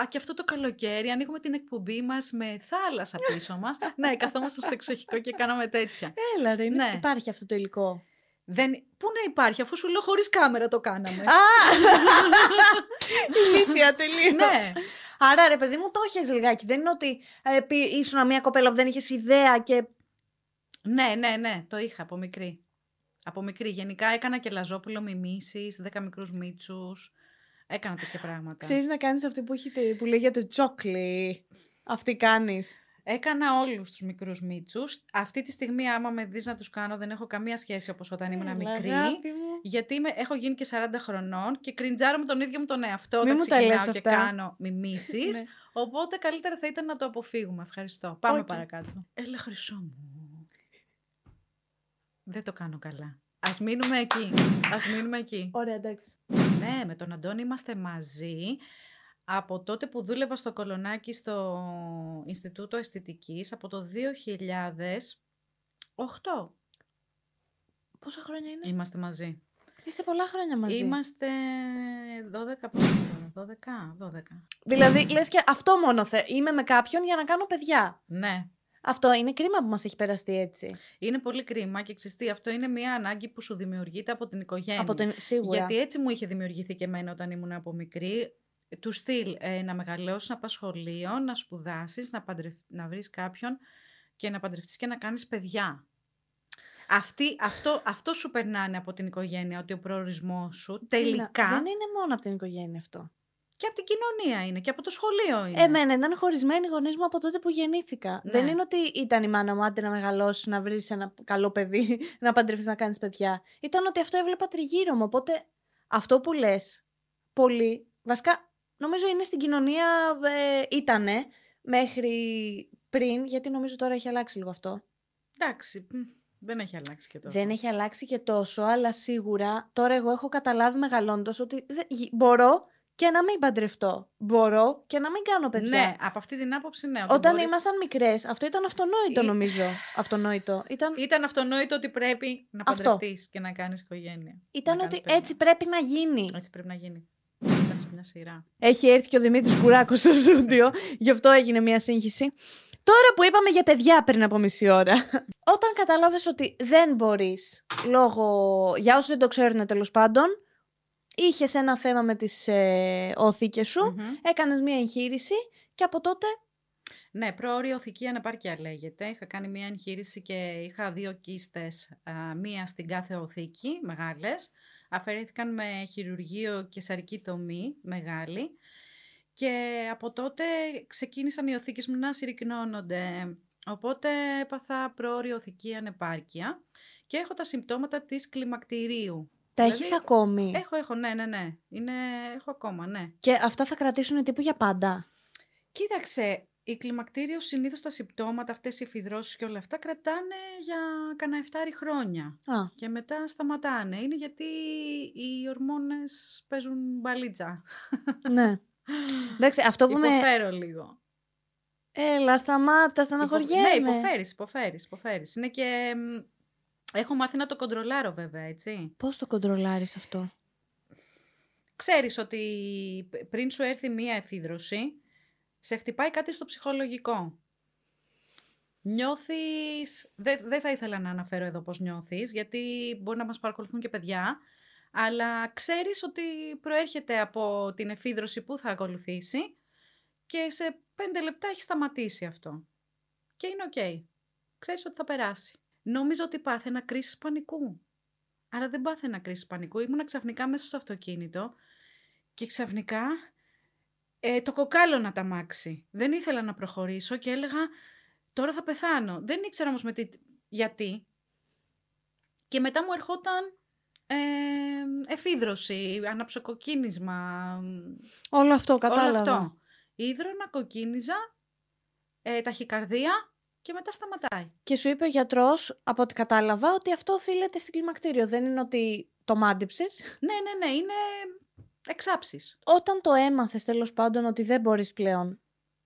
Και αυτό το καλοκαίρι ανοίγουμε την εκπομπή μας με θάλασσα πίσω μας. Ναι, καθόμαστε στο εξοχικό και κάναμε τέτοια. Έλα ρε, ναι. Υπάρχει αυτό το υλικό. Πού να υπάρχει, αφού σου λέω χωρίς κάμερα το κάναμε. Α! Ηλίθεια, τελείως. Ναι. Άρα ρε παιδί μου, το έχεις λιγάκι. Δεν είναι ότι ήσουν μια κοπέλα που δεν είχες ιδέα και... Ναι, το είχα από μικρή. Από μικρή. Γενικά έκανα και λαζόπουλο μιμήσεις, 10 μικρούς μίτσους. Έκανα τέτοια πράγματα. Ξέρεις να κάνεις αυτή που λέγεται τζόκλι. Αυτή κάνεις. Έκανα όλους τους μικρούς μίτσους. Αυτή τη στιγμή, άμα με δεις να τους κάνω, δεν έχω καμία σχέση όπως όταν ήμουν μικρή. Γιατί έχω γίνει και 40 χρονών και κριντζάρω με τον ίδιο μου τον εαυτό. Μην μου τα λες αυτά. Και κάνω μιμήσεις. Οπότε καλύτερα θα ήταν να το αποφύγουμε. Ευχαριστώ. Πάμε παρακάτω. Έλα, χρυσό μου. Δεν το κάνω καλά. Ας μείνουμε εκεί. Ωραία, εντάξει. Ναι, με τον Αντώνη είμαστε μαζί. Από τότε που δούλευα στο Κολονάκι στο Ινστιτούτο Αισθητικής, από το 2008. Πόσα χρόνια είναι? Είμαστε μαζί. Είστε πολλά χρόνια μαζί. Είμαστε 12. Δηλαδή, λες και αυτό μόνο είμαι με κάποιον για να κάνω παιδιά. Ναι. Αυτό είναι κρίμα που μας έχει περαστεί έτσι. Είναι πολύ κρίμα και ξεστή. Αυτό είναι μια ανάγκη που σου δημιουργείται από την οικογένεια. Σίγουρα. Γιατί έτσι μου είχε δημιουργηθεί και εμένα όταν ήμουν από μικρή. Του στυλ να μεγαλώσεις, να πας σχολείο, να σπουδάσεις, να βρεις κάποιον και να παντρευτείς και να κάνεις παιδιά. Αυτό σου περνάνε από την οικογένεια, ότι ο προορισμός σου τελικά... Δεν είναι μόνο από την οικογένεια αυτό. Και από την κοινωνία είναι και από το σχολείο είναι. Εμένα ήταν χωρισμένοι οι γονείς μου από τότε που γεννήθηκα. Ναι. Δεν είναι ότι ήταν η μάνα μου, άντε να μεγαλώσεις, να βρεις ένα καλό παιδί, να παντρευτείς, να κάνεις παιδιά. Ήταν ότι αυτό έβλεπα τριγύρω μου, οπότε αυτό που λες πολύ... Βασικά, νομίζω είναι στην κοινωνία, ήτανε μέχρι πριν, γιατί νομίζω τώρα έχει αλλάξει λίγο αυτό. Εντάξει, δεν έχει αλλάξει και τόσο. Δεν έχει αλλάξει και τόσο, αλλά σίγουρα τώρα εγώ έχω καταλάβει μεγαλώντας ότι μπορώ και να μην παντρευτώ. Μπορώ και να μην κάνω παιδιά. Ναι, από αυτή την άποψη ναι. Όταν ήμασταν μικρές, αυτό ήταν αυτονόητο νομίζω. Αυτονόητο. Ήταν αυτονόητο ότι πρέπει να παντρευτείς και να κάνεις οικογένεια. Ήταν ότι έτσι πρέπει να γίνει. Έτσι πρέπει να γίνει. Σε μια σειρά. Έχει έρθει και ο Δημήτρης Κουράκος στο στούντιο, γι' αυτό έγινε μια σύγχυση. Τώρα που είπαμε για παιδιά πριν από μισή ώρα, όταν κατάλαβες ότι δεν μπορείς, λόγω, για όσους δεν το ξέρουν τέλος πάντων, είχες ένα θέμα με τις οθήκες σου, mm-hmm. έκανες μία εγχείρηση και από τότε... Ναι, προώρια οθική αναπάρκεια λέγεται. Είχα κάνει μία εγχείρηση και είχα δύο κίστες, μία στην κάθε οθήκη, μεγάλες. Αφαιρέθηκαν με χειρουργείο και σαρική τομή, μεγάλη. Και από τότε ξεκίνησαν οι οθήκες μου να συρρυκνώνονται. Οπότε έπαθα προώρια οθική ανεπάρκεια και έχω τα συμπτώματα της κλιμακτηρίου. Τα δηλαδή, έχεις ακόμη? Έχω, ναι. Έχω ακόμα, ναι. Και αυτά θα κρατήσουν τύπου για πάντα? Κοίταξε, η κλιμακτήριος συνήθως τα συμπτώματα, αυτές οι υφιδρώσεις και όλα αυτά κρατάνε για κανένα 7 χρόνια. Και μετά σταματάνε. Είναι γιατί οι ορμόνες παίζουν μπαλίτσα. Ναι. Εντάξει, αυτό που υποφέρω λίγο. Έλα, σταμάτα, στεναχωριέμαι. Ναι, υποφέρεις. Είναι και... Έχω μάθει να το κοντρολάρω βέβαια, έτσι. Πώς το κοντρολάρεις αυτό? Ξέρεις ότι πριν σου έρθει μία εφίδρωση, σε χτυπάει κάτι στο ψυχολογικό. Νιώθεις... Δεν θα ήθελα να αναφέρω εδώ πώς νιώθεις, γιατί μπορεί να μας παρακολουθούν και παιδιά, αλλά ξέρεις ότι προέρχεται από την εφίδρωση που θα ακολουθήσει και σε 5 λεπτά έχει σταματήσει αυτό. Και είναι οκ. Ξέρεις ότι θα περάσει. Νόμιζα ότι πάθαινα κρίση πανικού. Αλλά δεν πάθαινα κρίση πανικού. Ήμουνα ξαφνικά μέσα στο αυτοκίνητο και ξαφνικά το κοκάλωνα τα αμάξι. Δεν ήθελα να προχωρήσω και έλεγα τώρα θα πεθάνω. Δεν ήξερα όμως γιατί. Και μετά μου ερχόταν εφίδρωση, αναψοκοκκίνισμα. Όλο αυτό, κατάλαβα. Ίδρωνα, κοκκίνιζα, ταχυκαρδία. Και μετά σταματάει. Και σου είπε ο γιατρός, από ό,τι κατάλαβα, ότι αυτό οφείλεται στην κλιμακτήριο. Δεν είναι ότι το μάντεψες. Ναι, είναι εξάψεις. Όταν το έμαθες τέλος πάντων ότι δεν μπορείς πλέον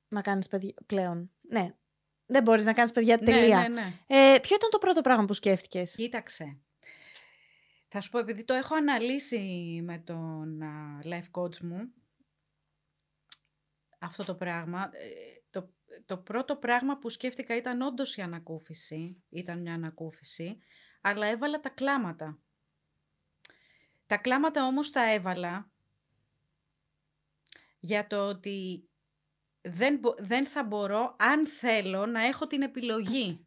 να κάνεις παιδιά. Ναι, δεν μπορείς να κάνεις παιδιά. Τελεία. Ναι. Ποιο ήταν το πρώτο πράγμα που σκέφτηκες? Κοίταξε. Θα σου πω, επειδή το έχω αναλύσει με τον life coach μου, αυτό το πράγμα. Το πρώτο πράγμα που σκέφτηκα ήταν όντως η ανακούφιση, ήταν μια ανακούφιση, αλλά έβαλα τα κλάματα. Τα κλάματα όμως τα έβαλα για το ότι δεν θα μπορώ, αν θέλω, να έχω την επιλογή.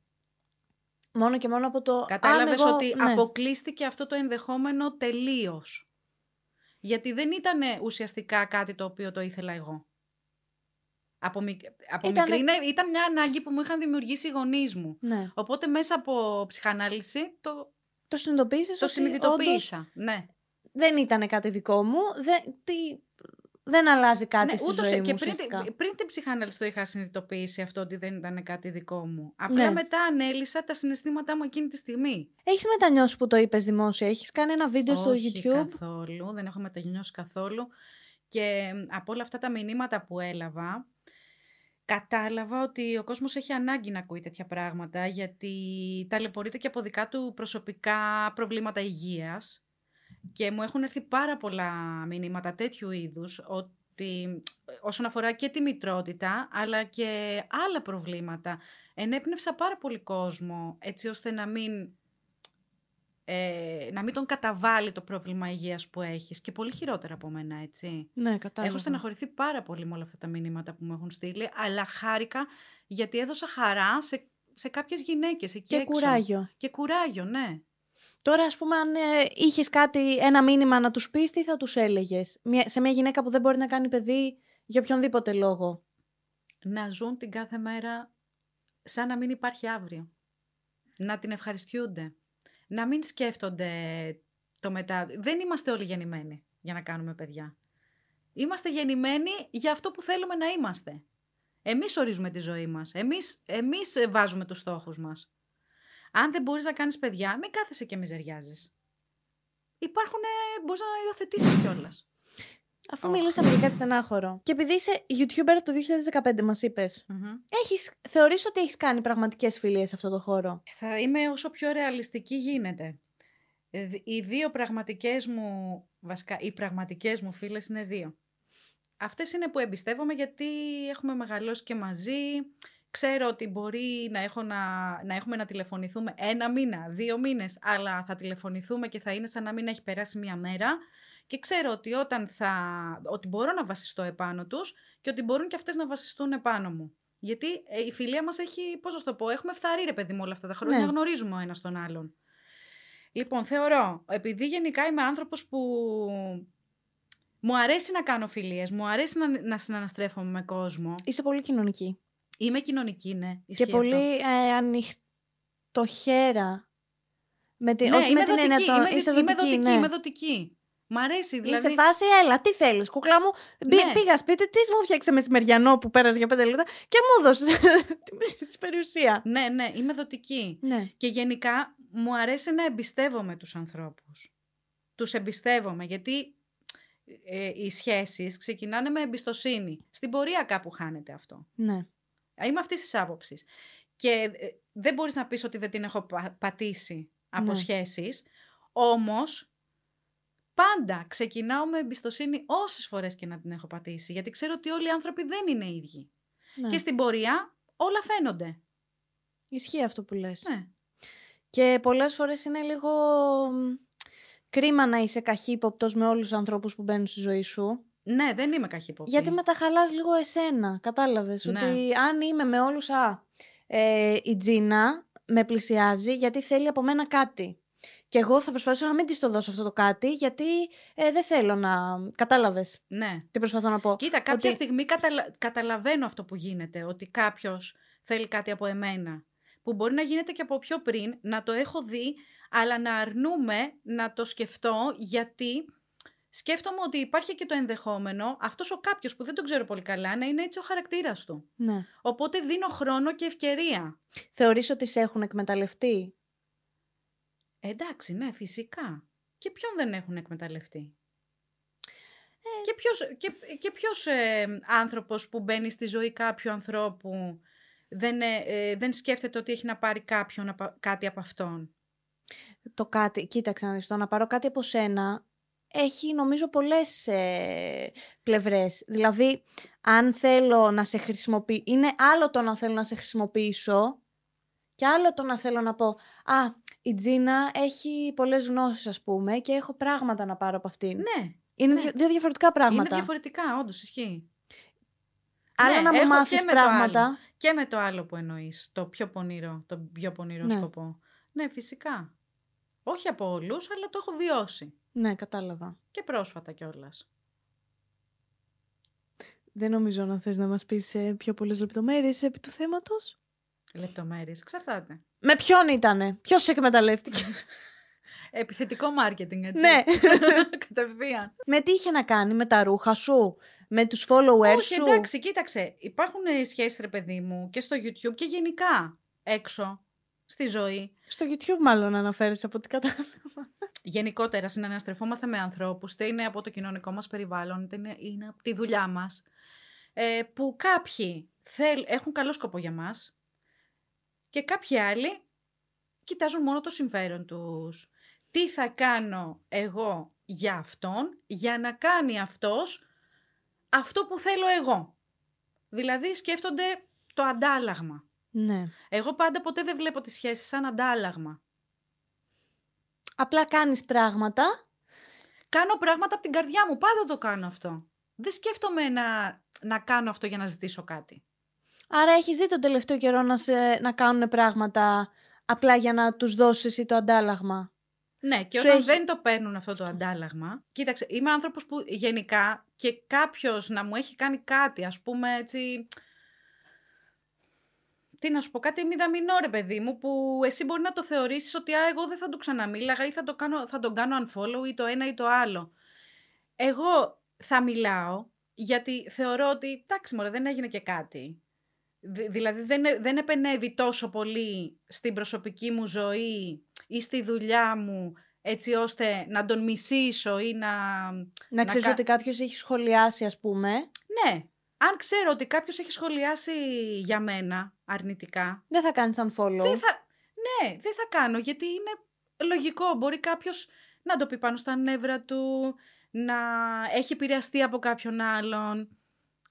Μόνο και μόνο από το... Κατάλαβες ότι ναι. Αποκλείστηκε αυτό το ενδεχόμενο τελείως. Γιατί δεν ήταν ουσιαστικά κάτι το οποίο το ήθελα εγώ. Ήταν μια ανάγκη που μου είχαν δημιουργήσει οι γονείς μου. Ναι. Οπότε μέσα από ψυχανάλυση το συνειδητοποίησα. Όντως, ναι. Δεν ήταν κάτι δικό μου, δεν αλλάζει κάτι στη ζωή μου. Και πριν την ψυχανάλυση το είχα συνειδητοποιήσει αυτό, ότι δεν ήταν κάτι δικό μου. Απλά μετά ανέλυσα τα συναισθήματά μου εκείνη τη στιγμή. Έχεις μετανιώσει που το είπες δημόσια? Έχεις κάνει ένα βίντεο στο YouTube? Καθόλου, δεν έχω μετανιώσει καθόλου. Και από όλα αυτά τα μηνύματα που έλαβα, κατάλαβα ότι ο κόσμος έχει ανάγκη να ακούει τέτοια πράγματα, γιατί ταλαιπωρείται και από δικά του προσωπικά προβλήματα υγείας. Και μου έχουν έρθει πάρα πολλά μηνύματα τέτοιου είδους, ότι όσον αφορά και τη μητρότητα, αλλά και άλλα προβλήματα. Ενέπνευσα πάρα πολύ κόσμο, έτσι ώστε να μην τον καταβάλει το πρόβλημα υγείας που έχεις. Και πολύ χειρότερα από μένα, έτσι. Ναι, κατάλαβα. Έχω στεναχωρηθεί πάρα πολύ με όλα αυτά τα μηνύματα που μου έχουν στείλει, αλλά χάρηκα γιατί έδωσα χαρά σε κάποιες γυναίκες εκεί έξω. Και κουράγιο, ναι. Τώρα, ας πούμε, αν είχες ένα μήνυμα να τους πεις, τι θα τους έλεγες? Σε μια γυναίκα που δεν μπορεί να κάνει παιδί για οποιονδήποτε λόγο. Να ζουν την κάθε μέρα σαν να μην υπάρχει αύριο. Να την ευχαριστιούνται. Να μην σκέφτονται το μετά. Δεν είμαστε όλοι γεννημένοι για να κάνουμε παιδιά. Είμαστε γεννημένοι για αυτό που θέλουμε να είμαστε. Εμείς ορίζουμε τη ζωή μας. Εμείς βάζουμε τους στόχους μας. Αν δεν μπορείς να κάνεις παιδιά, μην κάθεσαι και μιζεριάζεις. Μπορείς να υιοθετήσεις κιόλας. Αφού μιλήσαμε για κάτι στενάχωρο. Και επειδή είσαι YouTuber από το 2015, μας είπες. Mm-hmm. Θεωρείς ότι έχεις κάνει πραγματικές φιλίες σε αυτό το χώρο? Θα είμαι όσο πιο ρεαλιστική γίνεται. Οι πραγματικές μου φίλες είναι 2. Αυτές είναι που εμπιστεύομαι, γιατί έχουμε μεγαλώσει και μαζί. Ξέρω ότι μπορεί να τηλεφωνηθούμε 1 μήνα, 2 μήνες, αλλά θα τηλεφωνηθούμε και θα είναι σαν να μην έχει περάσει 1 μέρα. και ξέρω ότι, ότι μπορώ να βασιστώ επάνω τους και ότι μπορούν και αυτές να βασιστούν επάνω μου. Γιατί η φιλία μας έχει, πώς να το πω, έχουμε φθαρεί ρε παιδί μου όλα αυτά τα χρόνια, ναι. Γνωρίζουμε ο ένας τον άλλον. Λοιπόν, θεωρώ, επειδή γενικά είμαι άνθρωπος που μου αρέσει να κάνω φιλίες, μου αρέσει να συναναστρέφομαι με κόσμο. Είσαι πολύ κοινωνική. Είμαι κοινωνική, ναι. Και πολύ ανοιχτοχέρα. Με την... ναι, όχι με την έννοια το... Είμαι δοτική. Μ' αρέσει, δηλαδή. Είσαι φάση, έλα, τι θέλεις, κούκλα μου. Ναι. Πήγα σπίτι της, μου φτιάξε μεσημεριανό που πέρασε για 5 λεπτά και μου έδωσε τη περιουσία. Ναι, ναι, είμαι δοτική. Ναι. Και γενικά μου αρέσει να εμπιστεύομαι τους ανθρώπους. Τους εμπιστεύομαι, γιατί οι σχέσεις ξεκινάνε με εμπιστοσύνη. Στην πορεία κάπου χάνεται αυτό. Ναι. Είμαι αυτής της άποψης. Και δεν μπορείς να πεις ότι δεν την έχω πατήσει από ναι. σχέσεις, όμως... Πάντα ξεκινάω με εμπιστοσύνη όσες φορές και να την έχω πατήσει. Γιατί ξέρω ότι όλοι οι άνθρωποι δεν είναι ίδιοι. Ναι. Και στην πορεία όλα φαίνονται. Ισχύει αυτό που λες. Ναι. Και πολλές φορές είναι λίγο κρίμα να είσαι καχύποπτος με όλους τους ανθρώπους που μπαίνουν στη ζωή σου. Ναι, δεν είμαι καχύποπτη. Γιατί μεταχαλάς λίγο εσένα, κατάλαβες. Ναι. Ότι αν είμαι με όλους, η Τζίνα με πλησιάζει γιατί θέλει από μένα κάτι. Και εγώ θα προσπαθήσω να μην της το δώσω αυτό το κάτι, γιατί δεν θέλω να... Κατάλαβες ναι. τι προσπαθώ να πω. Κοίτα, κάποια στιγμή καταλαβαίνω αυτό που γίνεται, ότι κάποιος θέλει κάτι από εμένα, που μπορεί να γίνεται και από πιο πριν, να το έχω δει, αλλά να αρνούμε να το σκεφτώ, γιατί σκέφτομαι ότι υπάρχει και το ενδεχόμενο, αυτός ο κάποιος που δεν τον ξέρω πολύ καλά, να είναι έτσι ο χαρακτήρας του. Ναι. Οπότε δίνω χρόνο και ευκαιρία. Θεωρείς ότι σε έχουν εκμεταλλευτεί? Εντάξει, ναι, φυσικά. Και ποιον δεν έχουν εκμεταλλευτεί. Και ποιος άνθρωπος που μπαίνει στη ζωή κάποιου ανθρώπου δεν σκέφτεται ότι έχει να πάρει κάποιον κάτι από αυτόν. Το κάτι, κοίταξε να δεις, το να πάρω κάτι από σένα έχει νομίζω πολλές πλευρές. Δηλαδή, αν θέλω να σε χρησιμοποιήσω, είναι άλλο το να θέλω να σε χρησιμοποιήσω και άλλο το να θέλω να πω η Τζίνα έχει πολλές γνώσεις, ας πούμε, και έχω πράγματα να πάρω από αυτήν. Ναι. Είναι ναι. δύο διαφορετικά πράγματα. Είναι διαφορετικά, όντως, ισχύει. Άλλο ναι, να μου μάθεις πράγματα. Και με το άλλο που εννοείς, το πιο πονηρό ναι. σκοπό. Ναι, φυσικά. Όχι από όλους, αλλά το έχω βιώσει. Ναι, κατάλαβα. Και πρόσφατα κιόλας. Δεν νομίζω να θες να μας πεις πιο πολλές λεπτομέρειες επί του θέματος. Λεπτομέρειες, εξαρτάται. Με ποιον ήτανε, ποιος σε εκμεταλλεύτηκε. Επιθετικό μάρκετινγκ, έτσι. Ναι. Κατευθείαν. Με τι είχε να κάνει, με τα ρούχα σου, με τους followers σου. Όχι, εντάξει, κοίταξε. Υπάρχουν σχέσεις, ρε παιδί μου, και στο YouTube και γενικά έξω, στη ζωή. Στο YouTube, μάλλον αναφέρεσαι από ό,τι κατάλαβα. Γενικότερα, συναναστρεφόμαστε με ανθρώπους, είτε είναι από το κοινωνικό μας περιβάλλον, είτε είναι από τη δουλειά μας. Που κάποιοι έχουν καλό σκοπό για μας. Και κάποιοι άλλοι κοιτάζουν μόνο το συμφέρον τους. Τι θα κάνω εγώ για αυτόν, για να κάνει αυτός αυτό που θέλω εγώ. Δηλαδή σκέφτονται το αντάλλαγμα. Ναι. Εγώ πάντα ποτέ δεν βλέπω τις σχέσεις σαν αντάλλαγμα. Απλά κάνεις πράγματα. Κάνω πράγματα από την καρδιά μου, πάντα το κάνω αυτό. Δεν σκέφτομαι να κάνω αυτό για να ζητήσω κάτι. Άρα έχεις δει τον τελευταίο καιρό να κάνουν πράγματα απλά για να τους δώσεις ή το αντάλλαγμα. Ναι, και όταν δεν το παίρνουν αυτό το αντάλλαγμα... Κοίταξε, είμαι άνθρωπος που γενικά και κάποιος να μου έχει κάνει κάτι, ας πούμε έτσι... Τι να σου πω, κάτι μηδαμινό ρε παιδί μου, που εσύ μπορεί να το θεωρήσεις ότι εγώ δεν θα του ξαναμίλαγα ή θα τον κάνω unfollow ή το ένα ή το άλλο. Εγώ θα μιλάω γιατί θεωρώ ότι εντάξει μωρέ δεν έγινε και κάτι... Δηλαδή δεν επενεύει τόσο πολύ στην προσωπική μου ζωή ή στη δουλειά μου έτσι ώστε να τον μισήσω ή να ξέρεις ότι κάποιος έχει σχολιάσει ας πούμε. Ναι, αν ξέρω ότι κάποιος έχει σχολιάσει για μένα αρνητικά. Δεν θα κάνεις unfollow. Ναι, δεν θα κάνω γιατί είναι λογικό. Μπορεί κάποιος να το πει πάνω στα νεύρα του, να έχει επηρεαστεί από κάποιον άλλον.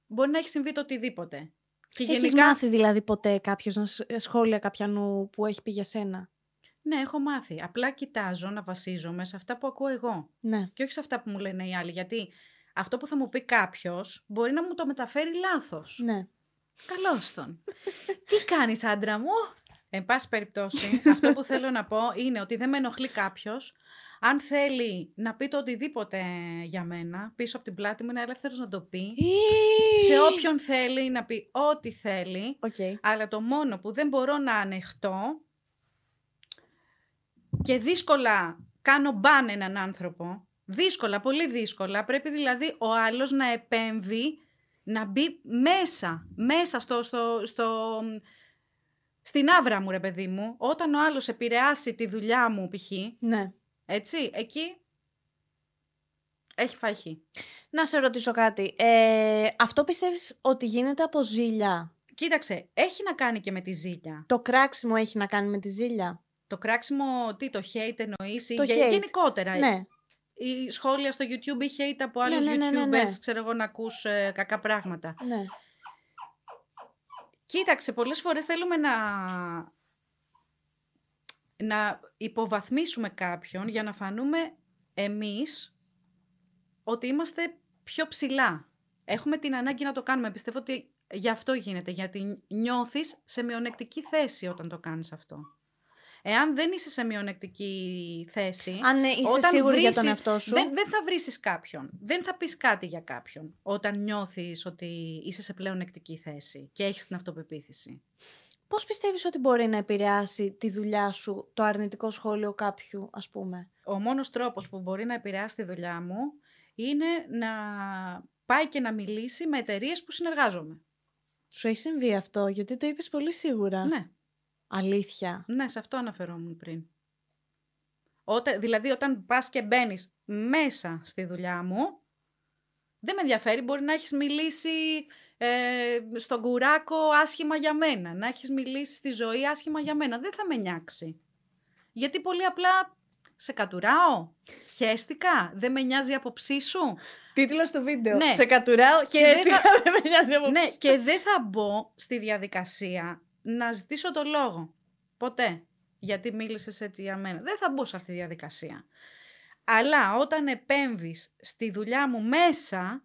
Μπορεί να έχει συμβεί το οτιδήποτε. Έχεις μάθει δηλαδή ποτέ κάποιος σχόλια κάποιανού που έχει πει για σένα? Ναι, έχω μάθει. Απλά κοιτάζω να βασίζομαι σε αυτά που ακούω εγώ. Ναι. Και όχι σε αυτά που μου λένε οι άλλοι. Γιατί αυτό που θα μου πει κάποιος μπορεί να μου το μεταφέρει λάθος. Ναι. Καλώς τον. Τι κάνεις, άντρα μου? Εν πάση περιπτώσει, αυτό που θέλω να πω είναι ότι δεν με ενοχλεί κάποιος. Αν θέλει να πει το οτιδήποτε για μένα, πίσω από την πλάτη μου είναι ελεύθερος να το πει. Σε όποιον θέλει να πει ό,τι θέλει. Okay. Αλλά το μόνο που δεν μπορώ να ανεχτώ και δύσκολα κάνω μπαν έναν άνθρωπο, δύσκολα, πολύ δύσκολα, πρέπει δηλαδή ο άλλος να επέμβει, να μπει μέσα στην άβρα μου, ρε παιδί μου. Όταν ο άλλος επηρεάσει τη δουλειά μου, π.χ. Ναι. Έτσι, εκεί έχει φάχη. Να σε ρωτήσω κάτι. Αυτό πιστεύεις ότι γίνεται από ζήλια? Κοίταξε, έχει να κάνει και με τη ζήλια. Το κράξιμο έχει να κάνει με τη ζήλια. Το κράξιμο, τι, το hate εννοείς? Γενικότερα. Ναι. Η σχόλια στο YouTube ή hate από άλλους YouTubers, ξέρω εγώ, να ακούς κακά πράγματα. Ναι. Κοίταξε, πολλές φορές θέλουμε να υποβαθμίσουμε κάποιον για να φανούμε εμείς ότι είμαστε πιο ψηλά. Έχουμε την ανάγκη να το κάνουμε. Πιστεύω ότι γι' αυτό γίνεται, γιατί νιώθεις σε μειονεκτική θέση όταν το κάνεις αυτό. Εάν δεν είσαι σε μειονεκτική θέση... Αν είσαι σίγουρη για τον εαυτό σου... Δεν θα βρίσεις κάποιον. Δεν θα πεις κάτι για κάποιον. Όταν νιώθεις ότι είσαι σε πλεονεκτική θέση και έχεις την αυτοπεποίθηση. Πώς πιστεύεις ότι μπορεί να επηρεάσει τη δουλειά σου το αρνητικό σχόλιο κάποιου, ας πούμε? Ο μόνος τρόπος που μπορεί να επηρεάσει τη δουλειά μου είναι να πάει και να μιλήσει με εταιρείες που συνεργάζομαι. Σου έχει συμβεί αυτό? Γιατί το είπες πολύ σίγουρα. Ναι. Αλήθεια? Ναι, σε αυτό αναφερόμουν πριν. Δηλαδή, όταν πας και μπαίνεις μέσα στη δουλειά μου, δεν με ενδιαφέρει, μπορεί να έχεις μιλήσει στον Κουράκο άσχημα για μένα, να έχεις μιλήσει στη Ζωή άσχημα για μένα, δεν θα με νιάξει. Γιατί πολύ απλά σε κατουράω, χέστηκα, δεν με νοιάζει η άποψή σου. Τίτλος του βίντεο, ναι. Σε κατουράω, χέστηκα, δεν με νοιάζει η άποψή σου. Ναι, και δεν θα μπω στη διαδικασία... να ζητήσω το λόγο. Ποτέ. Γιατί μίλησες έτσι για μένα. Δεν θα μπω σε αυτή τη διαδικασία. Αλλά όταν επέμβεις στη δουλειά μου μέσα,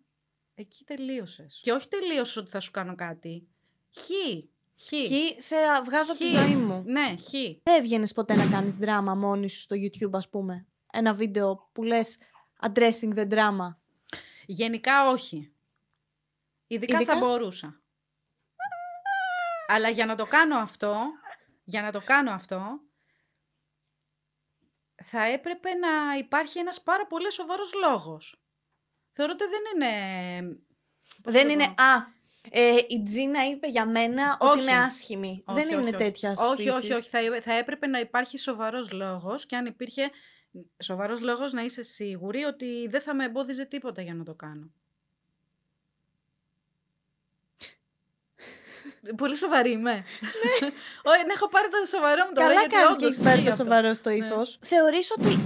εκεί τελείωσες. Και όχι τελείωσες ότι θα σου κάνω κάτι. Χι. Σε βγάζω από τη ζωή μου. Ναι, χι. Δεν βγαίνεις ποτέ να κάνεις δράμα μόνη σου στο YouTube, ας πούμε? Ένα βίντεο που λες addressing the drama. Γενικά όχι. Ειδικά θα μπορούσα. Αλλά για να το κάνω αυτό, θα έπρεπε να υπάρχει ένας πάρα πολύ σοβαρός λόγος. Θεωρώ ότι δεν είναι, η Τζίνα είπε για μένα ότι είμαι άσχημη. Όχι, τέτοια στήση. Όχι, θα έπρεπε να υπάρχει σοβαρός λόγος, και αν υπήρχε σοβαρός λόγος να είσαι σίγουρη ότι δεν θα με εμπόδιζε τίποτα για να το κάνω. Πολύ σοβαρή είμαι. Ναι, έχω πάρει το σοβαρό μου το λόγο. Καλά κάνεις και έχεις πάρει το σοβαρό στο ύφος. Θεωρείς ότι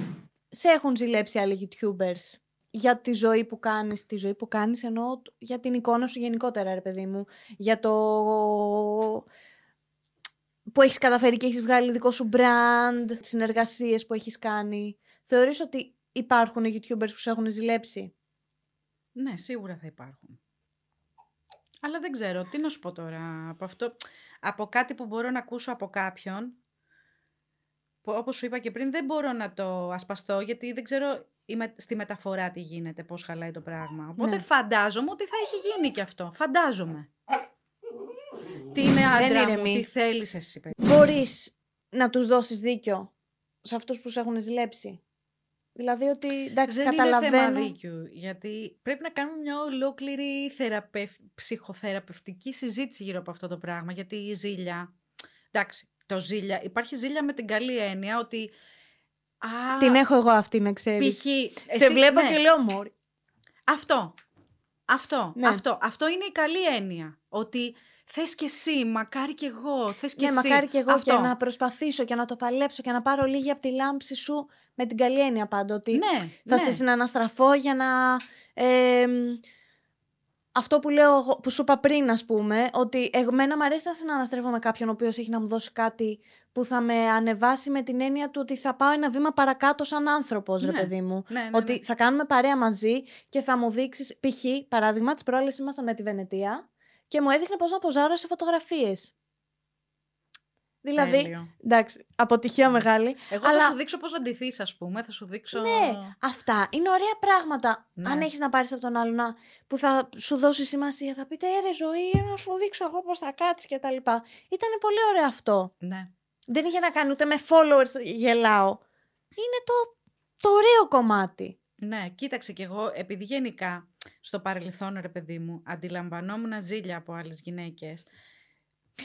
σε έχουν ζηλέψει άλλοι YouTubers για τη ζωή που κάνεις? Τη ζωή που κάνεις εννοώ για την εικόνα σου γενικότερα, ρε παιδί μου. Για το που έχεις καταφέρει και έχεις βγάλει δικό σου brand, τις συνεργασίες που έχεις κάνει. Θεωρείς ότι υπάρχουν YouTubers που σε έχουν ζηλέψει? Ναι, σίγουρα θα υπάρχουν. Αλλά δεν ξέρω, τι να σου πω τώρα από αυτό, από κάτι που μπορώ να ακούσω από κάποιον, που, όπως σου είπα και πριν, δεν μπορώ να το ασπαστώ, γιατί δεν ξέρω στη μεταφορά τι γίνεται, πώς χαλάει το πράγμα. Οπότε φαντάζομαι ότι θα έχει γίνει και αυτό. Φαντάζομαι. Τι είναι, άντρα μου, τι θέλεις εσύ, παιδί? Μπορείς να τους δώσεις δίκιο σε αυτούς που σε έχουν ζηλέψει? Δηλαδή ότι, εντάξει, δεν καταλαβαίνω. Είναι θέμα δίκιου, γιατί πρέπει να κάνουμε μια ολόκληρη ψυχοθεραπευτική συζήτηση γύρω από αυτό το πράγμα, γιατί η ζήλια, εντάξει, υπάρχει ζήλια με την καλή έννοια ότι... την έχω εγώ αυτή, να ξέρεις. Σε βλέπω και λέω μόρι. Αυτό. Αυτό είναι η καλή έννοια, ότι... Θες και εσύ, μακάρι και εγώ, μακάρι και εγώ αυτό. Και να προσπαθήσω και να το παλέψω και να πάρω λίγη από τη λάμψη σου, με την καλή έννοια πάντοτε. Ναι, θα σε συναναστραφώ για να αυτό που λέω, που σου είπα πριν, ας πούμε, ότι εμένα μου αρέσει να συναναστρέφω με κάποιον ο οποίος έχει να μου δώσει κάτι που θα με ανεβάσει, με την έννοια του ότι θα πάω ένα βήμα παρακάτω σαν άνθρωπος, ναι, ρε παιδί μου. Ναι. Ότι θα κάνουμε παρέα μαζί και θα μου δείξεις. Π.χ. παράδειγμα, τις προάλλες ήμασταν με τη Βενετία και μου έδειχνε πώς να ποζάρω σε φωτογραφίες. Δηλαδή, εντάξει, αποτυχία μεγάλη. Εγώ αλλά... θα σου δείξω πώς να ντυθείς, ας πούμε. Θα σου δείξω... Ναι, αυτά είναι ωραία πράγματα. Ναι. Αν έχεις να πάρεις από τον άλλον που θα σου δώσει σημασία, θα πείτε ρε Ζωή, να σου δείξω εγώ πώς θα κάτσεις και τα λοιπά. Ήταν πολύ ωραίο αυτό. Ναι. Δεν είχε να κάνει ούτε με followers, γελάω. Είναι το ωραίο κομμάτι. Ναι, κοίταξε κι εγώ, επειδή γενικά στο παρελθόν, ρε παιδί μου, αντιλαμβανόμουν ζήλια από άλλες γυναίκες.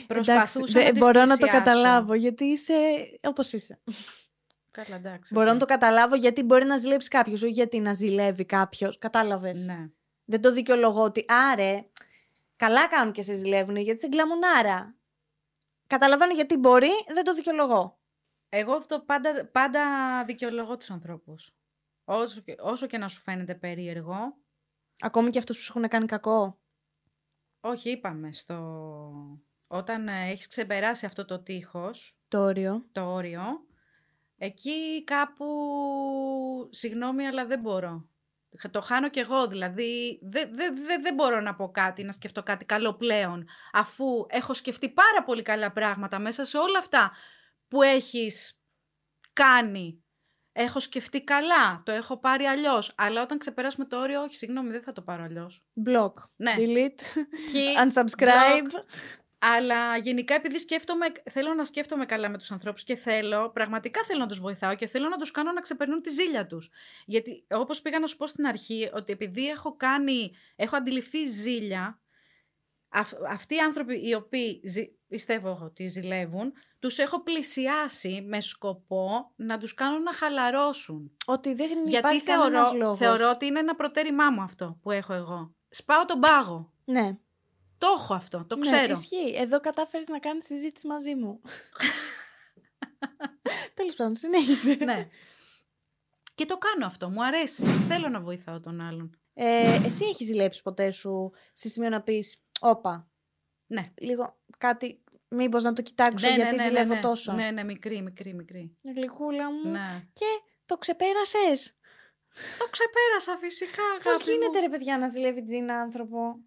Προσπαθούσα να μπορώ πλησιάσω. Να το καταλάβω, γιατί είσαι όπως είσαι. Καλά, εντάξει. Μπορώ να το καταλάβω, γιατί μπορεί να ζηλέψει κάποιος, όχι γιατί να ζηλεύει κάποιος. Κατάλαβες. Ναι. Δεν το δικαιολογώ ότι άρε, καλά κάνουν και σε ζηλεύουν, γιατί σε γκλαμουνάρα. Καταλαβαίνω γιατί μπορεί, δεν το δικαιολογώ. Εγώ αυτό πάντα δικαιολογώ τους ανθρώπους. Όσο και να σου φαίνεται περίεργο. Ακόμη και αυτούς που σου έχουν κάνει κακό. Όχι, είπαμε στο... Όταν έχεις ξεπεράσει αυτό το τείχος, το όριο, εκεί κάπου, συγγνώμη, αλλά δεν μπορώ. Το χάνω κι εγώ, δηλαδή, δεν μπορώ να πω κάτι, να σκεφτώ κάτι καλό πλέον, αφού έχω σκεφτεί πάρα πολύ καλά πράγματα μέσα σε όλα αυτά που έχεις κάνει. Έχω σκεφτεί καλά, το έχω πάρει αλλιώς, αλλά όταν ξεπεράσουμε το όριο, όχι, συγγνώμη, δεν θα το πάρω αλλιώς. Block, ναι. Delete, unsubscribe... Block. Αλλά γενικά επειδή θέλω να σκέφτομαι καλά με τους ανθρώπους και πραγματικά θέλω να τους βοηθάω και θέλω να τους κάνω να ξεπερνούν τη ζήλια τους. Γιατί όπως πήγα να σου πω στην αρχή, ότι επειδή έχω αντιληφθεί ζήλια, αυτοί οι άνθρωποι οι οποίοι πιστεύω ότι ζηλεύουν, τους έχω πλησιάσει με σκοπό να τους κάνω να χαλαρώσουν. Ότι δεν υπάρχει κανένας λόγος. Γιατί θεωρώ ότι είναι ένα προτέρημά μου αυτό που έχω εγώ. Σπάω τον πάγο. Ναι. Το έχω αυτό, το ξέρω. Ναι, ισχύει. Εδώ κατάφερες να κάνεις συζήτηση μαζί μου. Τέλος πάντων, συνέχισε. Ναι. Και το κάνω αυτό, μου αρέσει. Θέλω να βοηθάω τον άλλον. Εσύ έχεις ζηλέψει ποτέ σου σε σημείο να πεις, όπα, ναι, λίγο κάτι, μήπως να το κοιτάξω, γιατί ζηλεύω τόσο. Ναι, μικρή. Γλυκούλα μου. Ναι. Και το ξεπέρασες. Το ξεπέρασα φυσικά. Πώς γίνεται ρε παιδιά να ζηλεύει Τζίνα άνθρωπο.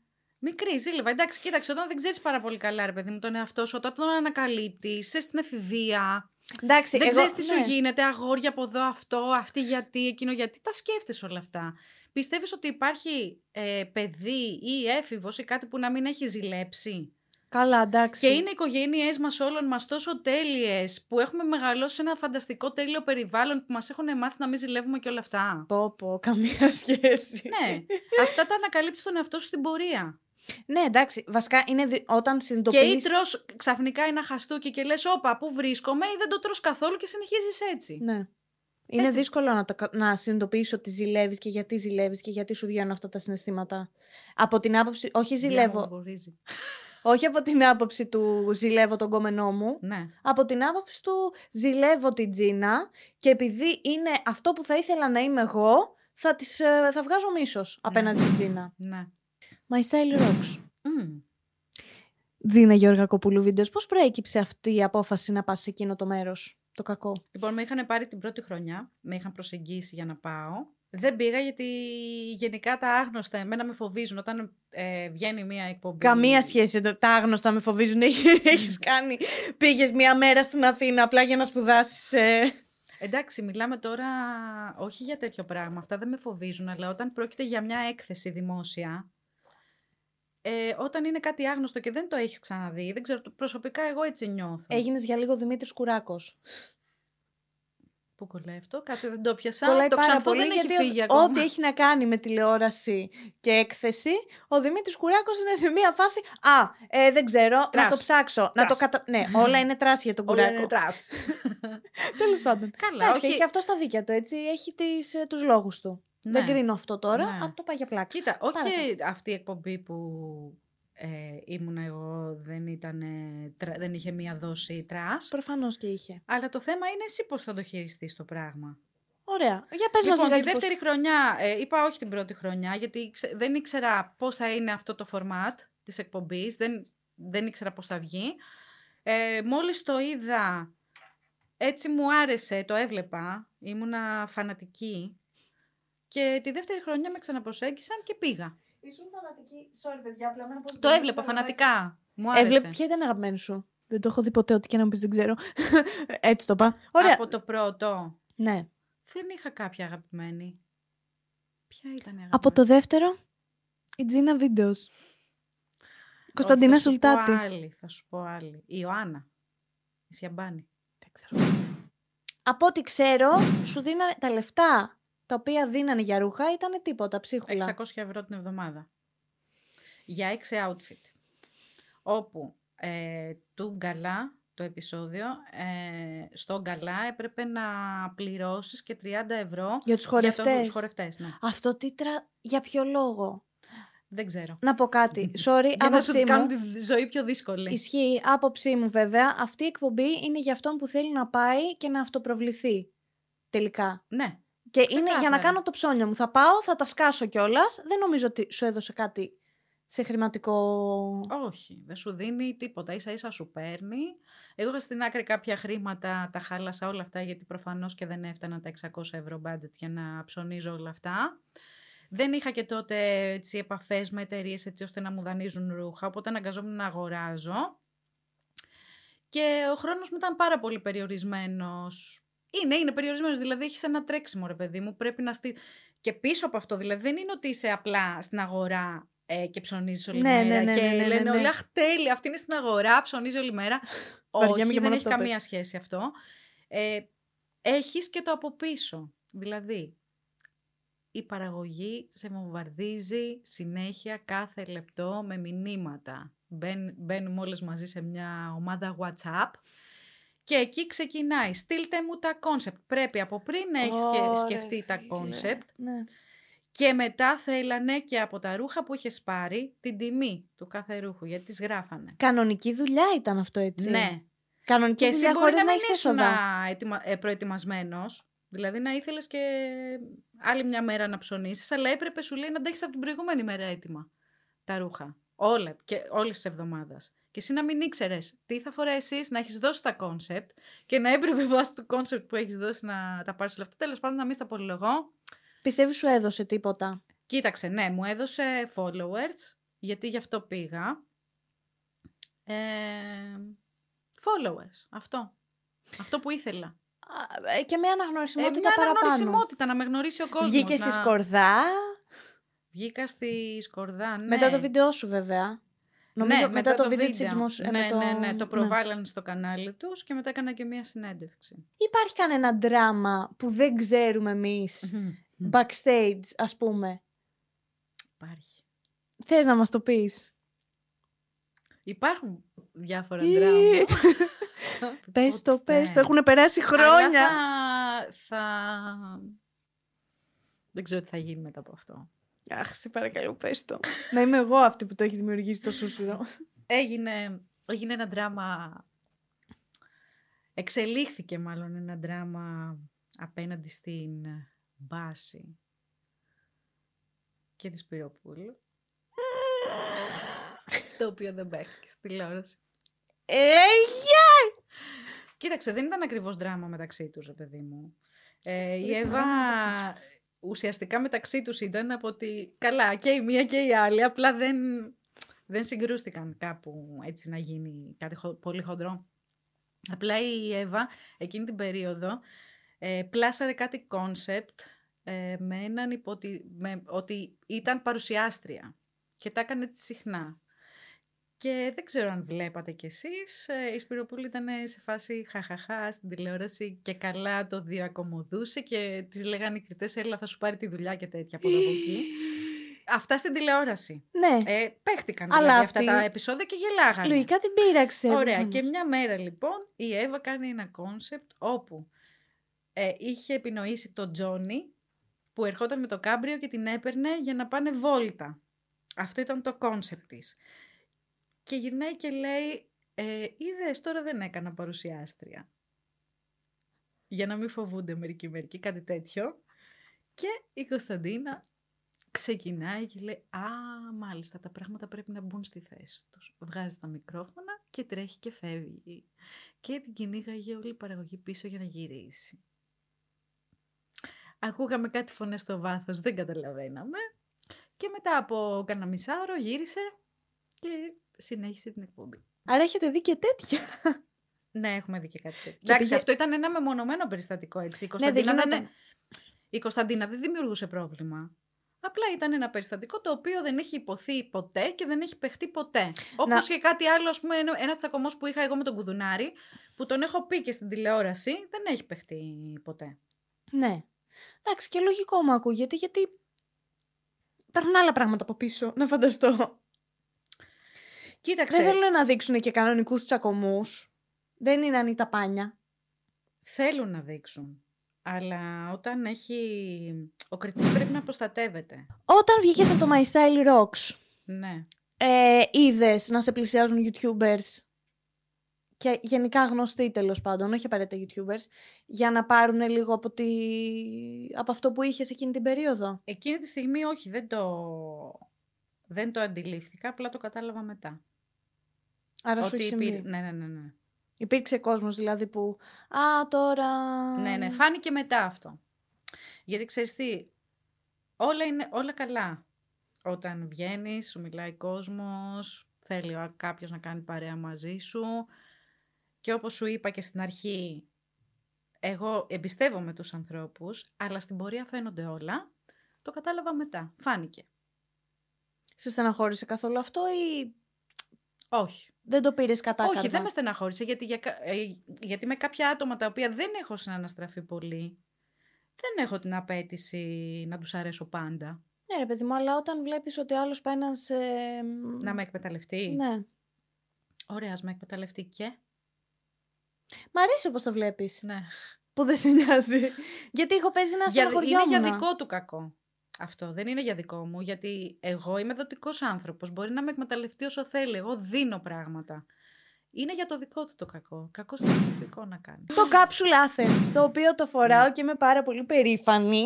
Μικρή ζήλευα. Εντάξει, κοίταξε, όταν δεν ξέρεις πάρα πολύ καλά, ρε παιδί μου, τον εαυτό σου, όταν τον ανακαλύπτεις, είσαι στην εφηβεία. Εντάξει, δεν ξέρεις τι σου γίνεται, αγόρια από εδώ, αυτό, αυτή γιατί, εκείνο γιατί. Τα σκέφτεσαι όλα αυτά. Πιστεύεις ότι υπάρχει παιδί ή έφηβος ή κάτι που να μην έχει ζηλέψει. Καλά, εντάξει. Και είναι οι οικογένειές μας όλων μας τόσο τέλειες, που έχουμε μεγαλώσει σε ένα φανταστικό τέλειο περιβάλλον, που μας έχουν μάθει να μην ζηλεύουμε και όλα αυτά. Πω, καμία σχέση. Ναι. Αυτά τα ανακαλύπτεις τον εαυτό σου στην πορεία. Ναι, εντάξει, βασικά είναι όταν συνειδητοποιείς. Και ή τρως ξαφνικά ένα χαστούκι και λες, όπα, πού βρίσκομαι, ή δεν το τρως καθόλου και συνεχίζεις έτσι. Ναι. Είναι έτσι. Δύσκολο να συνειδητοποιήσεις ότι ζηλεύεις και γιατί ζηλεύεις και γιατί σου βγαίνουν αυτά τα συναισθήματα. Από την άποψη. Όχι, ζηλεύω. Όχι από την άποψη του ζηλεύω τον κόμενό μου. Ναι. Από την άποψη του ζηλεύω την Τζίνα και επειδή είναι αυτό που θα ήθελα να είμαι εγώ, θα βγάζω μίσος απέναντι στην Τζίνα. Ναι. My Style Rocks. Τζίνα Δημητρακοπούλου βίντεο, πώς προέκυψε αυτή η απόφαση να πας σε εκείνο το μέρος, το κακό? Λοιπόν, με είχαν πάρει την πρώτη χρονιά, με είχαν προσεγγίσει για να πάω. Δεν πήγα γιατί γενικά τα άγνωστα εμένα με φοβίζουν όταν βγαίνει μια εκπομπή. Καμία σχέση, τα άγνωστα με φοβίζουν. Έχεις κάνει, πήγες μια μέρα στην Αθήνα απλά για να σπουδάσεις. Εντάξει, μιλάμε τώρα όχι για τέτοιο πράγμα, αυτά δεν με φοβίζουν, αλλά όταν πρόκειται για μια έκθεση δημόσια, όταν είναι κάτι άγνωστο και δεν το έχεις ξαναδεί, δεν ξέρω, προσωπικά εγώ έτσι νιώθω. Έγινες για λίγο Δημήτρης Κουράκος. Πού κολλάει αυτό, κάτσε δεν το πιασα. Κολλάει το ξανθό δεν έχει φύγει ακόμα. Ό,τι έχει να κάνει με τηλεόραση και έκθεση, ο Δημήτρης Κουράκος είναι σε μία φάση. Δεν ξέρω, τρας. Να το ψάξω. Να το ναι, όλα είναι τρας για τον Κουράκο. Όλα είναι τρας. Τέλος πάντων. Καλά, εντάξει, όχι... Έχει αυτό στα δίκια του, έτσι. Έχει τους λόγους του. Ναι. Δεν κρίνω αυτό τώρα, ναι. Αυτό πάει για πλάκα. Κοίτα, όχι αυτή η εκπομπή που ήμουνα εγώ δεν είχε μία δόση τρας. Προφανώς και είχε. Αλλά το θέμα είναι εσύ πώς θα το χειριστείς το πράγμα. Ωραία. Για πες λοιπόν, μας λίγα. Τη δεύτερη χρονιά, είπα όχι την πρώτη χρονιά, γιατί δεν ήξερα πώς θα είναι αυτό το format της εκπομπής, δεν ήξερα πώς θα βγει. Μόλις το είδα, έτσι μου άρεσε, το έβλεπα, ήμουνα φανατική. Και τη δεύτερη χρονιά με ξαναπροσέγγισαν και πήγα. Ήσουν φανατική, sorry παιδιά, απλά το έβλεπα φανατικά, μου άρεσε. Ποια ήταν αγαπημένη σου? Δεν το έχω δει ποτέ, ό,τι και να μου πεις δεν ξέρω. Έτσι το πά. Ωραία. Από το πρώτο. Ναι. Δεν είχα κάποια αγαπημένη. Ποια ήταν αγαπημένη? Από το δεύτερο, η Τζίνα Βίντεος. Κωνσταντίνα Σουλτάτη. Θα σου πω άλλη. Η Ιωάννα. Η Σιαμπάνη. Δεν ξέρω. Από ό,τι ξέρω, σου δίνανε τα λεφτά τα οποία δίνανε για ρούχα, ήταν τίποτα, ψίχουλα. 600 ευρώ την εβδομάδα. Για 6 outfit. Όπου του Γκαλά, το επεισόδιο, στον Γκαλά έπρεπε να πληρώσεις και 30 ευρώ για τους χορευτές. Για τους χορευτές, ναι. Αυτό για ποιο λόγο? Δεν ξέρω. Να πω κάτι. Sorry, για να σου κάνουν τη ζωή πιο δύσκολη. Ισχύει, άποψή μου βέβαια. Αυτή η εκπομπή είναι για αυτόν που θέλει να πάει και να αυτοπροβληθεί τελικά. Ναι. Και ξεκάθαρα. Είναι για να κάνω το ψώνιο μου. Θα πάω, θα τα σκάσω κιόλας. Δεν νομίζω ότι σου έδωσε κάτι σε χρηματικό. Όχι, δεν σου δίνει τίποτα. Ίσα-ίσα σου παίρνει. Εγώ είχα στην άκρη κάποια χρήματα, τα χάλασα όλα αυτά, γιατί προφανώς και δεν έφταναν τα 600 ευρώ budget για να ψωνίζω όλα αυτά. Δεν είχα και τότε επαφές με εταιρείες έτσι ώστε να μου δανείζουν ρούχα, οπότε αναγκαζόμουν να αγοράζω. Και ο χρόνος μου ήταν πάρα πολύ περιορισμένος. Είναι περιορισμένος, δηλαδή έχεις ένα τρέξιμο, ρε παιδί μου. Πρέπει να Και πίσω από αυτό, δηλαδή δεν είναι ότι είσαι απλά στην αγορά και ψωνίζεις όλη μέρα. Ναι, λένε όλα, αχ, τέλεια, αυτή είναι στην αγορά, ψωνίζει όλη μέρα. Όχι, δεν έχει καμία σχέση αυτό. Έχεις και το από πίσω, δηλαδή. Η παραγωγή σε βομβαρδίζει συνέχεια κάθε λεπτό με μηνύματα. Μπαίνουμε όλες μαζί σε μια ομάδα WhatsApp και εκεί ξεκινάει. Στείλτε μου τα κόνσεπτ. Πρέπει από πριν να έχεις σκεφτεί τα κόνσεπτ. Ναι. Και μετά θέλανε και από τα ρούχα που είχες πάρει την τιμή του κάθε ρούχου, γιατί τις γράφανε. Κανονική δουλειά ήταν αυτό, έτσι. Ναι. Κανονική δουλειά χωρίς να έχεις έσοδα. Προετοιμασμένος. Δηλαδή να ήθελες και άλλη μια μέρα να ψωνίσεις, αλλά έπρεπε σου λέει να αντέχεις από την προηγούμενη μέρα έτοιμα τα ρούχα. Όλα και όλες τις εβδομάδες. Και εσύ να μην ήξερες τι θα φορέσεις, να έχεις δώσει τα κόνσεπτ και να έπρεπε βάσει του κόνσεπτ που έχεις δώσει να τα πάρεις όλα αυτά. Τέλος πάντων, να μην στα πολυλογώ. Πιστεύεις σου έδωσε τίποτα? Κοίταξε, ναι, μου έδωσε followers, γιατί γι' αυτό πήγα. Followers, αυτό που ήθελα. Και με αναγνωρισιμότητα παραπάνω. Με αναγνωρισιμότητα, να με γνωρίσει ο κόσμος. Βγήκε στη Σκορδά. Βγήκα στη Σκορδά, ναι. Μετά το βίντεο σου βέβαια. Νομίζω, ναι, μετά το βίντεο της εκδημόσυνας. Ναι, το προβάλλανε στο κανάλι τους και μετά έκανα και μία συνέντευξη. Υπάρχει κανένα δράμα που δεν ξέρουμε εμείς backstage, ας πούμε? Υπάρχει. Θες να μας το πεις? Υπάρχουν διάφορα δράμα. Πες το, έχουν περάσει χρόνια. Δεν ξέρω τι θα γίνει μετά από αυτό. Αχ, σε παρακαλώ, πες το. Να είμαι εγώ αυτή που το έχει δημιουργήσει το σούσουρο. Έγινε ένα δράμα. Εξελίχθηκε μάλλον ένα δράμα απέναντι στην Μπάση και τη Σπυροπούλου. Το οποίο δεν παίχθηκε στη τηλεόραση. Yeah! Κοίταξε, δεν ήταν ακριβώς δράμα μεταξύ τους, ρε παιδί μου. Η Εύα ουσιαστικά μεταξύ τους ήταν από ότι καλά και η μία και η άλλη, απλά δεν συγκρούστηκαν κάπου έτσι να γίνει κάτι πολύ χοντρό. Απλά η Εύα εκείνη την περίοδο πλάσαρε κάτι κόνσεπτ με έναν ότι ήταν παρουσιάστρια και τα έκανε έτσι συχνά. Και δεν ξέρω αν βλέπατε κι εσείς, η Σπυροπούλη ήταν σε φάση χαχαχά στην τηλεόραση και καλά το διακομωδούσε και τις λέγανε οι κριτές, έλα θα σου πάρει τη δουλειά και τέτοια από εδώ από εκεί. Αυτά στην τηλεόραση. Ναι. Παίχτηκαν δηλαδή αυτά τα επεισόδια και γελάγανε. Λογικά την πείραξε. Ωραία. Και μια μέρα λοιπόν η Εύα κάνει ένα κόνσεπτ όπου είχε επινοήσει τον Τζόνι που ερχόταν με το κάμπριο και την έπαιρνε για να πάνε βόλτα. Αυτό ήταν το κόνσεπτ της. Και γυρνάει και λέει, είδες, τώρα δεν έκανα παρουσιάστρια. για να μην φοβούνται μερικοί, κάτι τέτοιο. Και η Κωνσταντίνα ξεκινάει και λέει «Α, μάλιστα, τα πράγματα πρέπει να μπουν στη θέση τους». Βγάζει τα μικρόφωνα και τρέχει και φεύγει. Και την κυνήγαγε όλη η παραγωγή πίσω για να γυρίσει. Ακούγαμε κάτι φωνές στο βάθος, δεν καταλαβαίναμε. Και μετά από κάνα μισάωρο γύρισε και συνέχισε την εκπομπή. Άρα έχετε δει και τέτοια. Ναι, έχουμε δει και κάτι τέτοιο. Εντάξει, αυτό ήταν ένα μεμονωμένο περιστατικό, έτσι. Η Κωνσταντίνα δεν δημιουργούσε πρόβλημα. Απλά ήταν ένα περιστατικό το οποίο δεν έχει υποθεί ποτέ και δεν έχει παιχτεί ποτέ. Όπως και κάτι άλλο, ας πούμε, ένα τσακωμός που είχα εγώ με τον Κουδουνάρη, που τον έχω πει και στην τηλεόραση, δεν έχει παιχτεί ποτέ. Ναι. Εντάξει, και λογικό μου ακούγεται, γιατί υπάρχουν άλλα πράγματα από πίσω, να φανταστώ. Κοίταξε. Δεν θέλουν να δείξουν και κανονικούς τσακωμούς. Δεν είναι ανίτα πάνια. Θέλουν να δείξουν. Αλλά όταν έχει... Ο κριτής πρέπει να προστατεύεται. Όταν βγήκες από το My Style Rocks, ναι. Είδες να σε πλησιάζουν YouTubers και γενικά γνωστοί, τέλος πάντων, όχι απαραίτητα YouTubers, για να πάρουν λίγο από αυτό που είχες εκείνη την περίοδο. Εκείνη τη στιγμή όχι, δεν το αντιλήφθηκα, απλά το κατάλαβα μετά. Άρα ότι σου είχε συμβεί. Ναι. Υπήρξε κόσμος δηλαδή που «Α, τώρα...» Ναι, φάνηκε μετά αυτό. Γιατί ξέρεις τι, όλα καλά. Όταν βγαίνεις, σου μιλάει κόσμος, θέλει κάποιος να κάνει παρέα μαζί σου. Και όπως σου είπα και στην αρχή, εγώ εμπιστεύομαι τους ανθρώπους, αλλά στην πορεία φαίνονται όλα. Το κατάλαβα μετά, φάνηκε. Σε στεναχώρησε καθόλου αυτό ή... Όχι. Δεν το πήρες κατά. Όχι, δεν με στεναχώρησε, γιατί με κάποια άτομα τα οποία δεν έχω συναναστραφεί πολύ, δεν έχω την απέτηση να τους αρέσω πάντα. Ναι ρε παιδί μου, αλλά όταν βλέπεις ότι άλλος πάει να με εκμεταλλευτεί. Ναι. Ωραία, ας με εκμεταλλευτεί και... Μ' αρέσει όπως το βλέπεις. Ναι. Που δεν σε νοιάζει. Γιατί έχω παίζει να στεναχωριόμουν. Είναι για δικό του κακό. Αυτό δεν είναι για δικό μου, γιατί εγώ είμαι δοτικός άνθρωπος, μπορεί να με εκμεταλλευτεί όσο θέλει, εγώ δίνω πράγματα. Είναι για το δικό του το κακό, κακό στο δικό να κάνει. Το Capsule Athens, το οποίο το φοράω και είμαι πάρα πολύ περήφανη.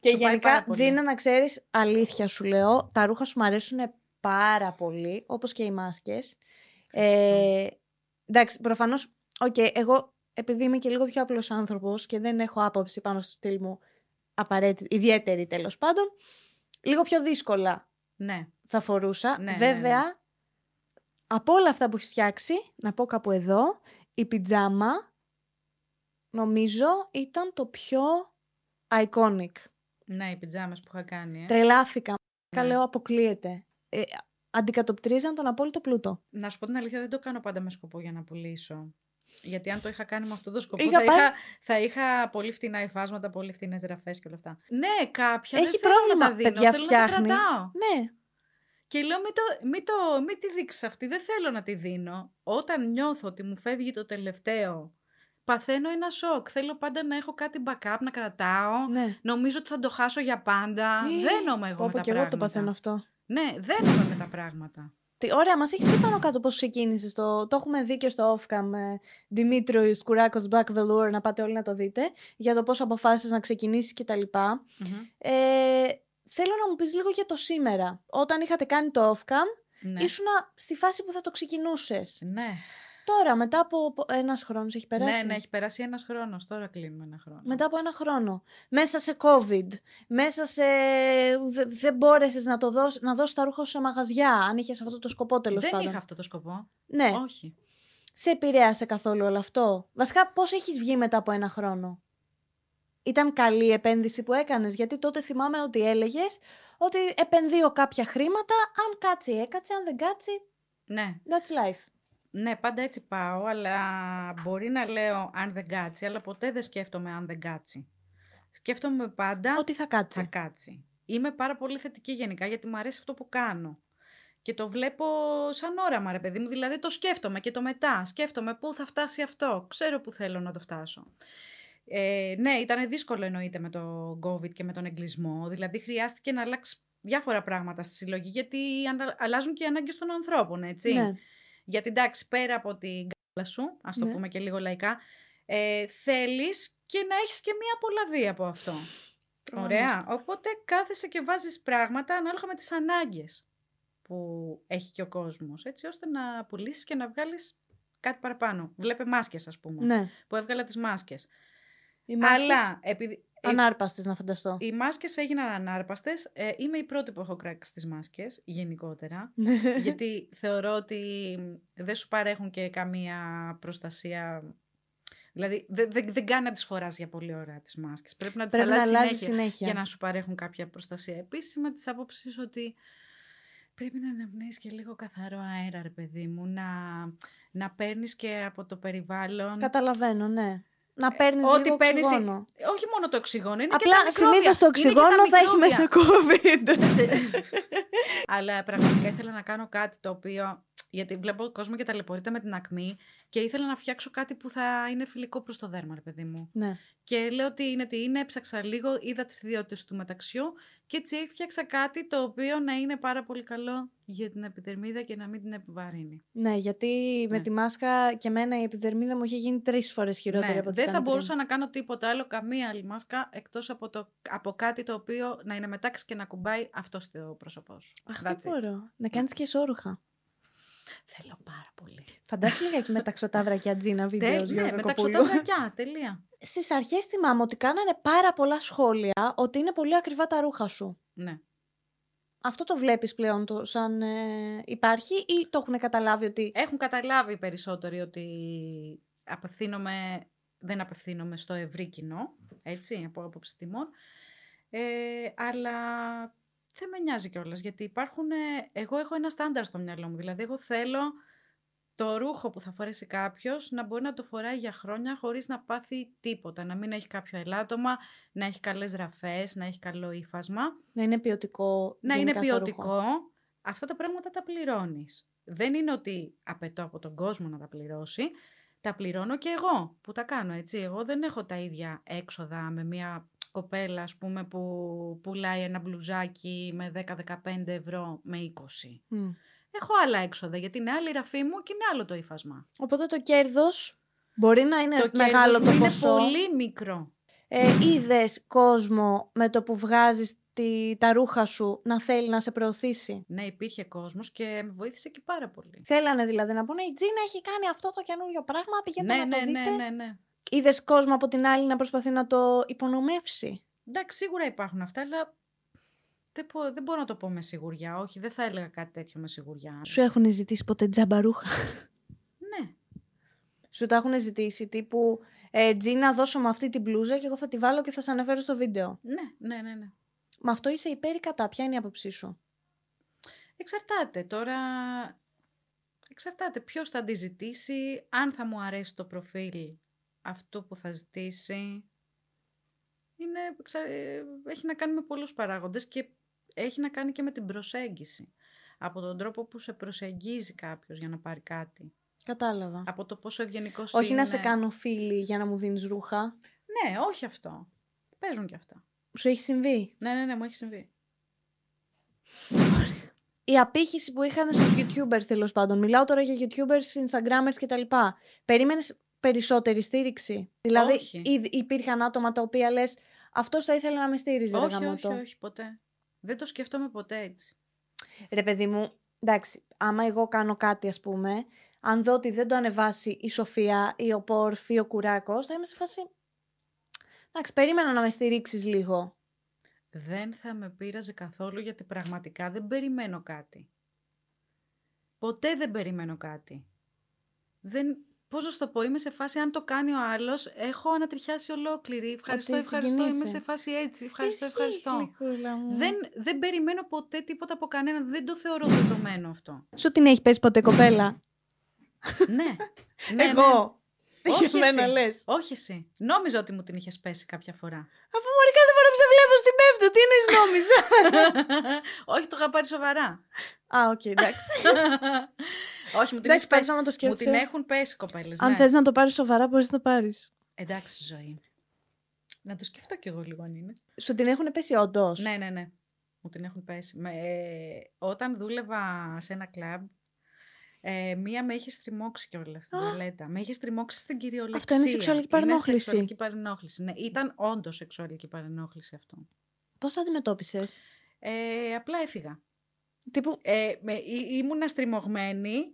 Και σου γενικά, Τζίνα, να ξέρεις, αλήθεια σου λέω, τα ρούχα σου μου αρέσουν πάρα πολύ, όπως και οι μάσκες. Εντάξει, προφανώς, εγώ επειδή είμαι και λίγο πιο απλός άνθρωπος και δεν έχω άποψη πάνω στο στυλ μου, ιδιαίτερη τέλος πάντων, λίγο πιο δύσκολα θα φορούσα. Ναι, βέβαια, ναι. Από όλα αυτά που έχεις φτιάξει, να πω κάπου εδώ, η πιτζάμα νομίζω ήταν το πιο iconic. Ναι, οι πιτζάμες που είχα κάνει. Τρελάθηκα. Ναι. Λέω, αποκλείεται. Αντικατοπτρίζαν τον απόλυτο πλούτο. Να σου πω την αλήθεια, δεν το κάνω πάντα με σκοπό για να πουλήσω. Γιατί αν το είχα κάνει με αυτόν τον σκοπό, θα είχα πολύ φτηνά υφάσματα, πολύ φτηνές ραφές και όλα αυτά. Ναι, κάποια. Έχει πρόβλημα, παιδιά, φτιάχνει. Ναι. Και λέω, μην τη δείξεις αυτή, δεν θέλω να τη δίνω. Όταν νιώθω ότι μου φεύγει το τελευταίο, παθαίνω ένα σοκ. Θέλω πάντα να έχω κάτι backup, να κρατάω. Ναι. Νομίζω ότι θα το χάσω για πάντα. Δένομαι εγώ με τα πράγματα. Εγώ το παθαίνω αυτό. Ναι, δένομαι με τα πράγματα. Ωραία, μας έχεις πει πάνω κάτω πώς ξεκίνησες. Το έχουμε δει και στο off-cam, Δημήτρης Κουράκος, Black Velour, να πάτε όλοι να το δείτε, για το πώς αποφάσισες να ξεκινήσεις κτλ. Mm-hmm. Θέλω να μου πεις λίγο για το σήμερα. Όταν είχατε κάνει το off-cam, ήσουνα στη φάση που θα το ξεκινούσες. Ναι. Τώρα, μετά από ένας χρόνος έχει περάσει. Ναι, έχει περάσει ένας χρόνος. Τώρα κλείνουμε ένα χρόνο. Μετά από ένα χρόνο. Μέσα σε COVID. Μέσα σε... Δεν μπόρεσες να δώσεις τα ρούχα σε μαγαζιά, αν είχες αυτό το σκοπό τέλος πάντων. Δεν είχα αυτό το σκοπό. Ναι. Όχι. Σε επηρέασε καθόλου όλο αυτό? Βασικά, πώς έχεις βγει μετά από ένα χρόνο? Ήταν καλή η επένδυση που έκανες? Γιατί τότε θυμάμαι ότι έλεγες ότι επενδύω κάποια χρήματα, αν κάτσει έκατσε, αν δεν κάτσει. Ναι. That's life. Ναι, πάντα έτσι πάω, αλλά μπορεί να λέω αν δεν κάτσει, αλλά ποτέ δεν σκέφτομαι αν δεν κάτσει. Σκέφτομαι πάντα ότι θα κάτσει. Είμαι πάρα πολύ θετική γενικά, γιατί μου αρέσει αυτό που κάνω. Και το βλέπω σαν όραμα, ρε παιδί μου, δηλαδή το σκέφτομαι και το μετά. Σκέφτομαι πού θα φτάσει αυτό, ξέρω πού θέλω να το φτάσω. Ναι, ήταν δύσκολο εννοείται με το COVID και με τον εγκλισμό, δηλαδή χρειάστηκε να αλλάξει διάφορα πράγματα στη συλλογή, γιατί αλλάζουν και οι ανάγκες των ανθρώπων, έτσι. Ναι. Γιατί εντάξει, πέρα από την κάλα σου, ας το πούμε και λίγο λαϊκά, θέλεις και να έχεις και μία απολαβή από αυτό. Ωραία. Οπότε κάθεσαι και βάζεις πράγματα ανάλογα με τις ανάγκες που έχει και ο κόσμος, έτσι ώστε να πουλήσεις και να βγάλεις κάτι παραπάνω. Βλέπε μάσκες, ας πούμε, ναι, που έβγαλα τις μάσκες. Οι μάσκες... Αλλά επειδή... Ανάρπαστες, να φανταστώ. Οι μάσκες έγιναν ανάρπαστες. Είμαι η πρώτη που έχω κράξει τις μάσκες, γενικότερα. Γιατί θεωρώ ότι δεν σου παρέχουν και καμία προστασία. Δηλαδή, δεν κάνει να τις φοράς για πολλή ώρα τις μάσκες. Πρέπει να τις αλλάζεις συνέχεια για να σου παρέχουν κάποια προστασία. Επίσης, με τις απόψεις ότι πρέπει να αναπνέεις και λίγο καθαρό αέρα, ρε παιδί μου. Να παίρνεις και από το περιβάλλον. Καταλαβαίνω, ναι. Να παίρνεις λίγο οξυγόνο. Όχι μόνο το οξυγόνο, είναι απλά, και τα μικρόβια. Απλά συνήθως το οξυγόνο θα έχει μέσα COVID. Αλλά πραγματικά ήθελα να κάνω κάτι το οποίο... Γιατί βλέπω κόσμο και ταλαιπωρείται με την ακμή και ήθελα να φτιάξω κάτι που θα είναι φιλικό προς το δέρμα, ρε παιδί μου. Ναι. Και λέω ότι είναι τι είναι, έψαξα λίγο, είδα τις ιδιότητες του μεταξιού και έτσι έφτιαξα κάτι το οποίο να είναι πάρα πολύ καλό για την επιδερμίδα και να μην την επιβαρύνει. Ναι, γιατί με τη μάσκα και εμένα η επιδερμίδα μου είχε γίνει 3 φορές χειρότερη από την. Δεν θα μπορούσα να κάνω τίποτα άλλο, καμία άλλη μάσκα, εκτός από κάτι το οποίο να είναι μετάξι και να κουμπάει αυτό στο πρόσωπό σου. Αχ, δεν μπορώ. Να κάνεις και εσώρουχα. Θέλω πάρα πολύ. Φαντάσου λιγάκι με τα ξωτάβρακια Τζίνα βίντεο. Ναι, με τα ξωτάβρακια, τελεία. Στις αρχές θυμάμαι ότι κάνανε πάρα πολλά σχόλια ότι είναι πολύ ακριβά τα ρούχα σου. Ναι. Αυτό το βλέπεις πλέον σαν υπάρχει ή το έχουν καταλάβει ότι... Έχουν καταλάβει οι περισσότεροι ότι δεν απευθύνομαι στο ευρύ κοινό, έτσι, από άποψη τιμών, αλλά... Δεν με νοιάζει κιόλας, γιατί υπάρχουν... Εγώ έχω ένα στάνταρ στο μυαλό μου, δηλαδή εγώ θέλω το ρούχο που θα φορέσει κάποιος να μπορεί να το φοράει για χρόνια χωρίς να πάθει τίποτα, να μην έχει κάποιο ελάττωμα, να έχει καλές ραφές, να έχει καλό ύφασμα. Να είναι ποιοτικό. Να είναι ποιοτικό. Αυτά τα πράγματα τα πληρώνεις. Δεν είναι ότι απαιτώ από τον κόσμο να τα πληρώσει, τα πληρώνω και εγώ που τα κάνω, έτσι. Εγώ δεν έχω τα ίδια έξοδα με μια... κοπέλα, ας πούμε, που πουλάει ένα μπλουζάκι με 10-15 ευρώ με 20. Έχω άλλα έξοδα, γιατί είναι άλλη η ραφή μου και είναι άλλο το ύφασμα. Οπότε το κέρδος μπορεί να είναι μεγάλο το ποσό. Είναι πολύ μικρό. Είδες κόσμο με το που βγάζεις τα ρούχα σου να θέλει να σε προωθήσει. Ναι, υπήρχε κόσμος και με βοήθησε και πάρα πολύ. Θέλανε δηλαδή να πούνε, η Τζίνα έχει κάνει αυτό το καινούριο πράγμα, πηγαίνετε να το δείτε. Ναι. Είδες κόσμο από την άλλη να προσπαθεί να το υπονομεύσει. Εντάξει, σίγουρα υπάρχουν αυτά, αλλά δεν μπορώ να το πω με σιγουριά. Όχι, δεν θα έλεγα κάτι τέτοιο με σιγουριά. Σου έχουν ζητήσει ποτέ τζαμπαρούχα? Ναι. Σου τα έχουν ζητήσει τύπου Τζίνα, δώσω μου αυτή την μπλούζα και εγώ θα τη βάλω και θα σε αναφέρω στο βίντεο. Ναι. Μα αυτό είσαι υπέρ ή κατά? Ποια είναι η άποψή σου? Εξαρτάται τώρα. Εξαρτάται ποιος θα τη ζητήσει, αν θα μου αρέσει το προφίλ. Αυτό που θα ζητήσει έχει να κάνει με πολλούς παράγοντες και έχει να κάνει και με την προσέγγιση. Από τον τρόπο που σε προσεγγίζει κάποιος για να πάρει κάτι. Κατάλαβα. Από το πόσο ευγενικός είναι. Όχι να σε κάνω φίλη για να μου δίνεις ρούχα. Ναι, όχι αυτό. Παίζουν και αυτά. Σου έχει συμβεί? Ναι, μου έχει συμβεί. Η απήχηση που είχαν στους YouTubers, τέλος πάντων. Μιλάω τώρα για YouTubers, Instagrammers κτλ. Περίμενες περισσότερη στήριξη? Δηλαδή υπήρχαν άτομα τα οποία λες αυτός θα ήθελε να με στήριζε? Όχι, ποτέ. Δεν το σκεφτόμαι ποτέ έτσι. Ρε παιδί μου, εντάξει, άμα εγώ κάνω κάτι ας πούμε, αν δω ότι δεν το ανεβάσει η Σοφία ή ο Πόρφ ή ο Κουράκος, θα είμαι σε φάση, εντάξει, περίμενα να με στηρίξεις λίγο. Δεν θα με πείραζε καθόλου, γιατί πραγματικά δεν περιμένω κάτι. Ποτέ δεν περιμένω κάτι. Πώς να σου το πω, είμαι σε φάση αν το κάνει ο άλλος, έχω ανατριχιάσει ολόκληρη. Ευχαριστώ, είμαι σε φάση έτσι. Ευχαριστώ. Δεν περιμένω ποτέ τίποτα από κανέναν, δεν το θεωρώ δεδομένο αυτό. Σου την έχει πέσει ποτέ κοπέλα? Ναι. Εγώ. Όχι εσύ. Νόμιζα ότι μου την είχες πέσει κάποια φορά. Αφού μωρικά δεν μπορώ να σε βλέπω στην πέφτω, τι εννοείς νόμιζα? Όχι, το είχα πάρει σοβαρά. Α, οκ, εντάξει. Όχι, μου την, εντάξει, πέσει, να το μου την έχουν πέσει κοπέλες. Αν θες να το πάρεις σοβαρά, μπορείς να το πάρεις. Εντάξει, ζωή. Να το σκεφτώ κι εγώ λίγο αν είναι. Σου την έχουν πέσει όντως? Ναι. Μου την έχουν πέσει. Όταν δούλευα σε ένα κλαμπ, Μία με είχε τριμώξει κιόλας στην τουαλέτα. Με είχε τριμώξει στην κυριολεξία. Αυτό είναι σεξουαλική παρενόχληση. Είναι σεξουαλική παρενόχληση. Ναι, ήταν όντως σεξουαλική παρενόχληση αυτό. Πώς το αντιμετώπισες? Απλά έφυγα. Τύπου... ήμουνα στριμωγμένη.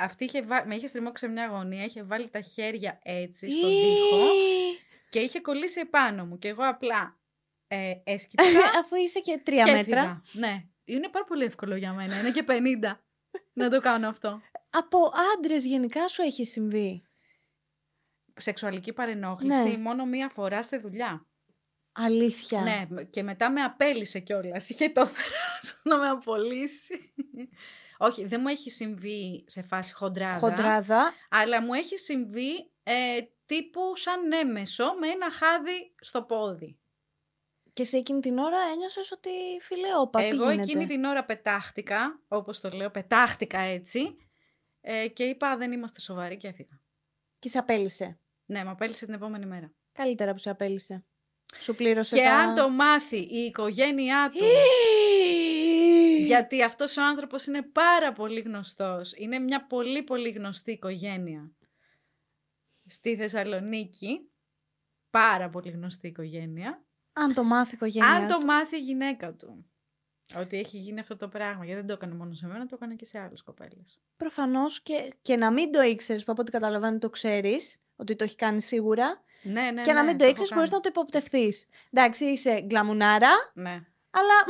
Αυτή με είχε στριμώξει σε μια γωνία, είχε βάλει τα χέρια έτσι στον τοίχο και είχε κολλήσει επάνω μου. Και εγώ απλά έσκυψα. Αφού είσαι και 3 μέτρα. Ναι. Είναι πάρα πολύ εύκολο για μένα. Είναι και 50 να το κάνω αυτό. Από άντρες γενικά σου έχει συμβεί σεξουαλική παρενόχληση? Ναι. Μόνο μία φορά σε δουλειά. Αλήθεια? Ναι, και μετά με απέλησε κιόλας. Είχε το φεράσω να με απολύσει. Όχι, δεν μου έχει συμβεί σε φάση χοντράδα. Αλλά μου έχει συμβεί τύπου σαν έμεσο με ένα χάδι στο πόδι. Και σε εκείνη την ώρα ένιωσες ότι φιλεόπα, τι γίνεται? Εγώ εκείνη την ώρα πετάχτηκα, όπως το λέω, πετάχτηκα έτσι και είπα δεν είμαστε σοβαροί και έφυγα. Και σε απέλησε? Ναι, με απέλησε την επόμενη μέρα. Καλύτερα που σε απέλησε. Σου πλήρωσε και τα... αν το μάθει η οικογένειά του... γιατί αυτός ο άνθρωπος είναι πάρα πολύ γνωστός. Είναι μια πολύ πολύ γνωστή οικογένεια στη Θεσσαλονίκη. Πάρα πολύ γνωστή οικογένεια. Αν το μάθει η οικογένειά του. Αν το μάθει η γυναίκα του. Ότι έχει γίνει αυτό το πράγμα. Γιατί δεν το έκανε μόνο σε μένα, το έκανε και σε άλλες κοπέλες. Προφανώς και να μην το ήξερες, που από ό,τι καταλαβαίνω το ξέρεις, ότι το έχει κάνει σίγουρα. Ναι, ναι, και να μην το ήξερες, μπορείς να το υποπτευθείς. Εντάξει, είσαι γκλαμουνάρα, ναι, αλλά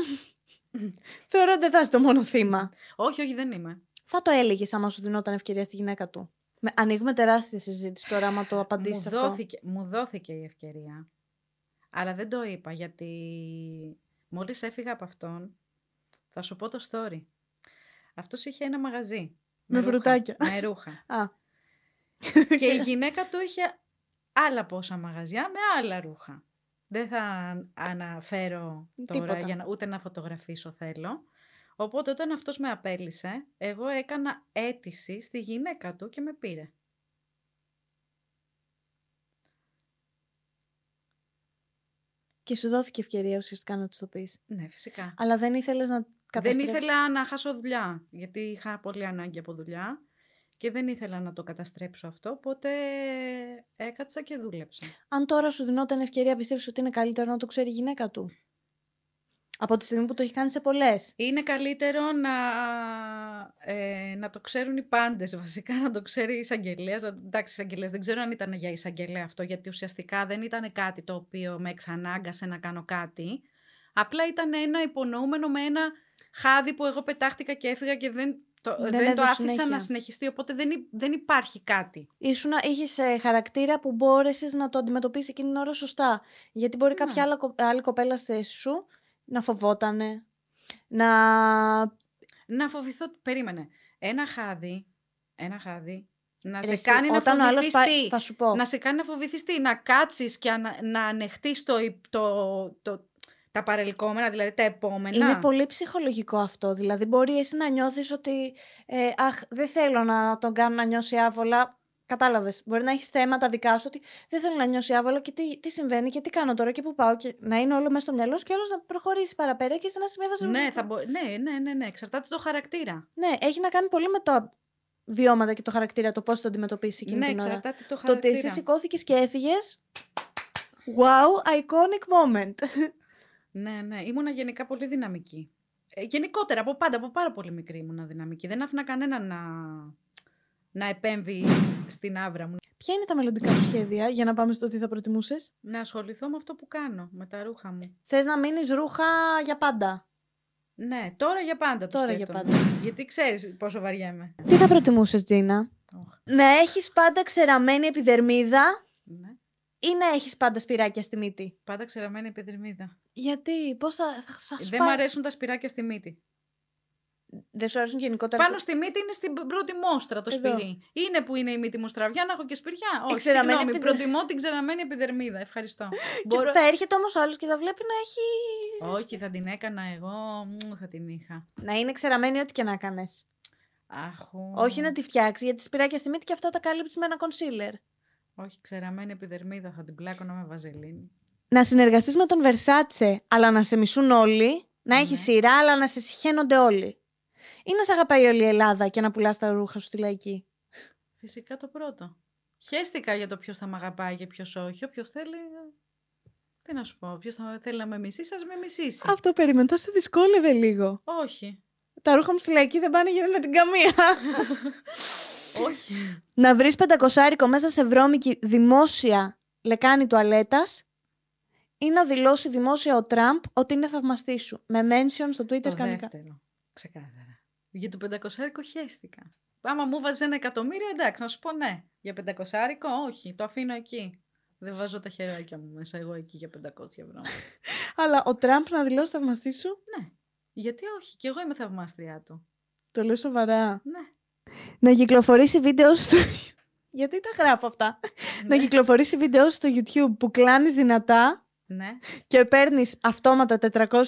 θεωρώ ότι δεν θα είσαι το μόνο θύμα. Όχι, όχι, δεν είμαι. Θα το έλεγες άμα σου δινόταν ευκαιρία στη γυναίκα του? Ανοίγουμε τεράστια συζήτηση τώρα, άμα το απαντήσεις αυτό. Μου δόθηκε η ευκαιρία. Αλλά δεν το είπα, γιατί μόλις έφυγα από αυτόν, θα σου πω το story. Αυτός είχε ένα μαγαζί. Με φρουτάκια. Με ρούχα. Και η γυναίκα του είχε άλλα πόσα μαγαζιά με άλλα ρούχα. Δεν θα αναφέρω τώρα, τίποτα, για ούτε να φωτογραφίσω θέλω. Οπότε όταν αυτός με απέλησε, εγώ έκανα αίτηση στη γυναίκα του και με πήρε. Και σου δόθηκε ευκαιρία ουσιαστικά να της το πεις. Ναι, φυσικά. Αλλά δεν ήθελες να καταστρέψεις? Δεν ήθελα να χάσω δουλειά, γιατί είχα πολύ ανάγκη από δουλειά και δεν ήθελα να το καταστρέψω αυτό, οπότε έκατσα και δούλεψα. Αν τώρα σου δινόταν ευκαιρία, πιστεύεις ότι είναι καλύτερο να το ξέρει η γυναίκα του? Από τη στιγμή που το έχει κάνει σε πολλές. Είναι καλύτερο να το ξέρουν οι πάντες, βασικά, να το ξέρει η εισαγγελέα. Εντάξει, εισαγγελέας, δεν ξέρω αν ήταν για εισαγγελέα αυτό, γιατί ουσιαστικά δεν ήταν κάτι το οποίο με εξανάγκασε να κάνω κάτι. Απλά ήταν ένα υπονοούμενο με ένα χάδι που εγώ πετάχτηκα και έφυγα και δεν το άφησα συνέχεια να συνεχιστεί, οπότε δεν υπάρχει κάτι. Ήσουνα, είχες χαρακτήρα που μπόρεσες να το αντιμετωπίσεις εκείνη την ώρα σωστά. Γιατί μπορεί κάποια άλλη κοπέλα σε σου να φοβότανε, να φοβηθώ. Περίμενε. Ένα χάδι να σε κάνει να φοβηθείς. Θα σου πω. Να σε κάνει να φοβηθείς, να κάτσεις και να ανεχτείς τα παρελκόμενα, δηλαδή τα επόμενα. Είναι πολύ ψυχολογικό αυτό. Δηλαδή μπορεί εσύ να νιώθεις ότι δεν θέλω να τον κάνω να νιώσει άβολα. Κατάλαβες, μπορεί να έχεις θέματα δικά σου ότι δεν θέλω να νιώσει άβολο και τι συμβαίνει και τι κάνω τώρα και πού πάω. Και να είναι όλο μέσα στο μυαλό σου και όλος να προχωρήσει παραπέρα και σε ένα σημείο. Ναι, εξαρτάται το χαρακτήρα. Ναι, έχει να κάνει πολύ με τα βιώματα και το χαρακτήρα, το πώς το αντιμετωπίσει εκείνη την ώρα. Εξαρτάται το χαρακτήρα. Το ότι εσύ σηκώθηκες και έφυγες. Wow, iconic moment. Ναι, ήμουνα γενικά πολύ δυναμική. Γενικότερα, από πάντα, από πάρα πολύ μικρή ήμουνα δυναμική. Δεν άφηνα κανέναν να επέμβει στην άβρα μου. Ποια είναι τα μελλοντικά μου σχέδια, για να πάμε στο τι θα προτιμούσες? Να ασχοληθώ με αυτό που κάνω, με τα ρούχα μου. Θες να μείνεις ρούχα για πάντα? Ναι, τώρα για πάντα το σκέφτομαι. Γιατί ξέρεις πόσο βαριέμαι. Τι θα προτιμούσες, Τζίνα? Να έχεις πάντα ξεραμένη επιδερμίδα, ναι, ή να έχεις πάντα σπυράκια στη μύτη? Πάντα ξεραμένη επιδερμίδα. Γιατί, πώς θα δεν μ' αρέσουν τα σπυράκια στη μύτη. Δεν σου αρέσουν γενικότερα. Πάνω στη μύτη είναι στην πρώτη μόστρα το σπυρί. Είναι που είναι η μύτη μου στραβιά, να έχω και σπυριά. Όχι, συγγνώμη, προτιμώ την ξεραμένη επιδερμίδα. Ευχαριστώ. Μπορώ... θα έρχεται όμως άλλος και θα βλέπει να έχει. Όχι, θα την έκανα εγώ. Θα την είχα. Να είναι ξεραμένη ό,τι και να κάνεις. Όχι να τη φτιάξει, γιατί σπυράκια στη μύτη και αυτά τα κάλυψε με ένα κονσίλερ. Όχι, ξεραμένη επιδερμίδα, θα την πλάκωνα με βαζελίνη. Να συνεργαστείς με τον Versace, αλλά να σε μισούν όλοι. Να έχει σειρά, αλλά να σε συχαίνονται όλοι. ή να σε αγαπάει όλη η Ελλάδα και να πουλάς τα ρούχα σου στη Λαϊκή? Φυσικά το πρώτο. Χαίστηκα για το ποιος θα με αγαπάει και ποιος όχι. Όποιος θέλει. Τι να σου πω, ποιος θα θέλει να με μισήσει, ας με μισήσει. Αυτό περίμενα, θα σε δυσκόλευε λίγο? Όχι. Τα ρούχα μου στη Λαϊκή δεν πάνε γιατί με την καμία. Όχι. Να βρεις 500 μέσα σε βρώμικη δημόσια λεκάνη τουαλέτας ή να δηλώσει δημόσια ο Τραμπ ότι είναι θαυμαστή σου. Με mention στο Twitter κανονικά. Ξεκάθαρα. Για το 500 χαίστηκα. Άμα μου βάζει 1 εκατομμύριο, εντάξει, να σου πω ναι. Για 500, όχι, το αφήνω εκεί. Δεν βάζω τα χεράκια μου μέσα εγώ εκεί για 500€. Αλλά ο Τραμπ να δηλώσει θαυμαστή σου. Ναι. Γιατί όχι, και εγώ είμαι θαυμάστριά του. Το λέω σοβαρά. Ναι. Να κυκλοφορήσει βίντεο στο... Γιατί τα γράφω αυτά. Ναι. Να κυκλοφορήσει βίντεο στο YouTube που κλάνεις δυνατά. Ναι. Και παίρνεις αυτόματα 400.000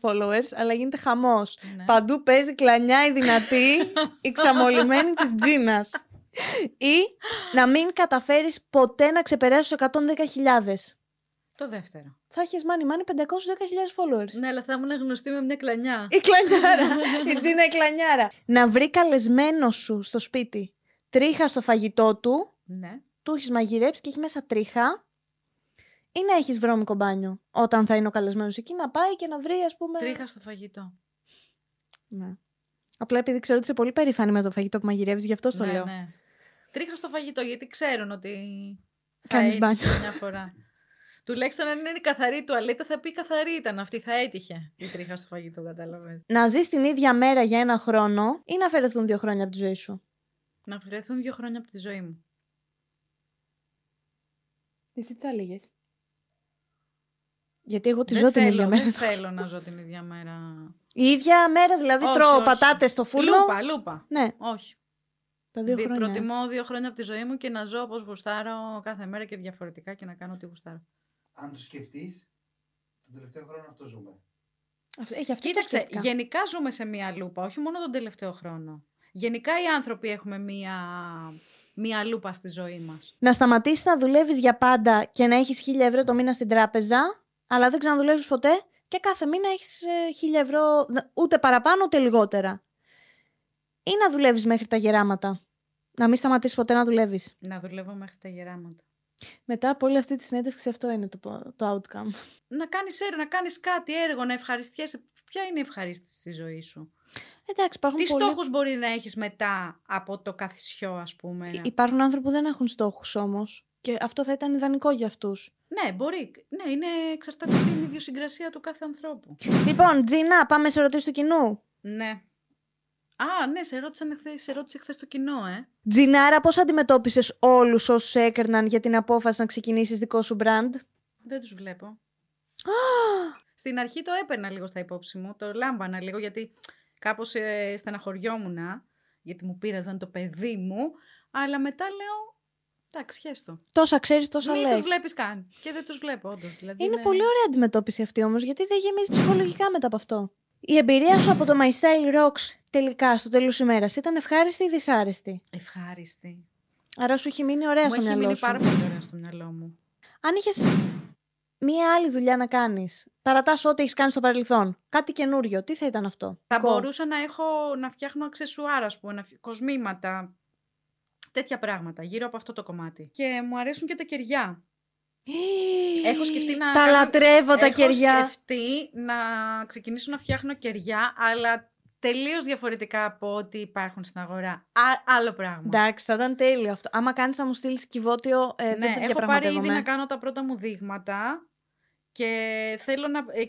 followers, αλλά γίνεται χαμός. Ναι. Παντού παίζει κλανιά η δυνατή, η ξαμολυμένη της Τζίνας. Ή να μην καταφέρεις ποτέ να ξεπεράσεις 110.000. Το δεύτερο. Θα έχεις money 510.000 followers. Ναι, αλλά θα ήμουν γνωστή με μια κλανιά. Η κλανιάρα. Η Τζίνα η κλανιάρα. Να βρει καλεσμένο σου στο σπίτι τρίχα στο φαγητό του. Ναι. Του έχεις μαγειρέψει και έχει μέσα τρίχα. Ή να έχεις βρώμικο μπάνιο. Όταν θα είναι ο καλεσμένος εκεί, να πάει και να βρει, ας πούμε. Τρίχα στο φαγητό. Ναι. Απλά επειδή ξέρω ότι είσαι πολύ περήφανη με το φαγητό που μαγειρεύεις, γι' αυτό το λέω. Ναι. Τρίχα στο φαγητό, γιατί ξέρουν ότι. Κάνεις μπάνιο. Μια φορά. Τουλάχιστον αν είναι καθαρή η τουαλέτα, θα πει καθαρή ήταν αυτή, θα έτυχε η τρίχα στο φαγητό, κατάλαβες. Να ζεις την ίδια μέρα για 1 χρόνο ή να αφαιρεθούν 2 χρόνια από τη ζωή σου? Να αφαιρεθούν 2 χρόνια από τη ζωή μου. Εσύ τι θα έλεγες? Γιατί εγώ τη ζω την ίδια μέρα. Δεν θέλω να ζω την ίδια μέρα. Η ίδια μέρα δηλαδή, όχι, τρώω πατάτες στο φούρνο. Λούπα. Ναι. Όχι. Προτιμώ 2 χρόνια από τη ζωή μου και να ζω όπως γουστάρω κάθε μέρα και διαφορετικά και να κάνω ό,τι γουστάρω. Αν το σκεφτείς, τον τελευταίο χρόνο αυτό ζούμε. Κοίταξε, γενικά ζούμε σε μία λούπα, όχι μόνο τον τελευταίο χρόνο. Γενικά οι άνθρωποι έχουμε μία λούπα στη ζωή μας. Να σταματήσεις να δουλεύεις για πάντα και να έχεις 1.000€ το μήνα στην τράπεζα, αλλά δεν ξαναδουλεύεις ποτέ και κάθε μήνα έχεις 1.000€, ούτε παραπάνω ούτε λιγότερα. Ή να δουλεύεις μέχρι τα γεράματα. Να μην σταματήσεις ποτέ να δουλεύεις. Να δουλεύω μέχρι τα γεράματα. Μετά από όλη αυτή τη συνέντευξη, αυτό είναι το outcome. Να κάνεις έργο, να κάνεις κάτι έργο, να ευχαριστιέσαι. Ποια είναι η ευχαρίστηση στη ζωή σου? Εντάξει, τι στόχους μπορεί να έχεις μετά από το καθισιό, ας πούμε. Υπάρχουν άνθρωποι που δεν έχουν στόχους όμως. Και αυτό θα ήταν ιδανικό για αυτούς. Ναι, μπορεί. Ναι, εξαρτάται από την ιδιοσυγκρασία του κάθε ανθρώπου. Λοιπόν, Τζίνα, πάμε σε ερωτήσεις του κοινού. Ναι. Α, ναι, σε ρώτησε χθες το κοινό, Τζινάρα, πώς αντιμετώπισες όλους όσους έκριναν για την απόφαση να ξεκινήσεις δικό σου μπραντ? Δεν τους βλέπω. Στην αρχή το έπαιρνα λίγο στα υπόψη μου, το λάμπανα λίγο, γιατί κάπως στεναχωριόμουνα, γιατί μου πείραζαν το παιδί μου, αλλά μετά λέω, εντάξει, χέστο. Τόσα ξέρεις, τόσα λες. Μην τους βλέπεις καν. Και δεν τους βλέπω, όντως. Δηλαδή, είναι πολύ ωραία αντιμετώπιση αυτή όμως, γιατί δεν γεμίζει ψυχολογικά μετά από αυτό. Η εμπειρία σου από το My Style Rocks τελικά στο τέλος ημέρας ήταν ευχάριστη ή δυσάρεστη? Ευχάριστη. Άρα σου είχε μείνει ωραία στο μυαλό σου. Μου είχε μείνει πάρα πολύ ωραία στο μυαλό μου. Αν είχες μία άλλη δουλειά να κάνεις, παρατάς ό,τι έχεις κάνει στο παρελθόν, κάτι καινούριο, τι θα ήταν αυτό? Θα μπορούσα να φτιάχνω αξεσουάρα, ας πούμε, κοσμήματα, τέτοια πράγματα γύρω από αυτό το κομμάτι. Και μου αρέσουν και τα κεριά. Έχω σκεφτεί να. Τα λατρεύω τα κεριά. Έχω σκεφτεί να ξεκινήσω να φτιάχνω κεριά, αλλά τελείως διαφορετικά από ό,τι υπάρχουν στην αγορά. Άλλο πράγμα. Εντάξει, θα ήταν τέλειο αυτό. Άμα κάνεις να μου στείλεις κυβότιο, δεν το έχω πάρει ήδη να κάνω τα πρώτα μου δείγματα και,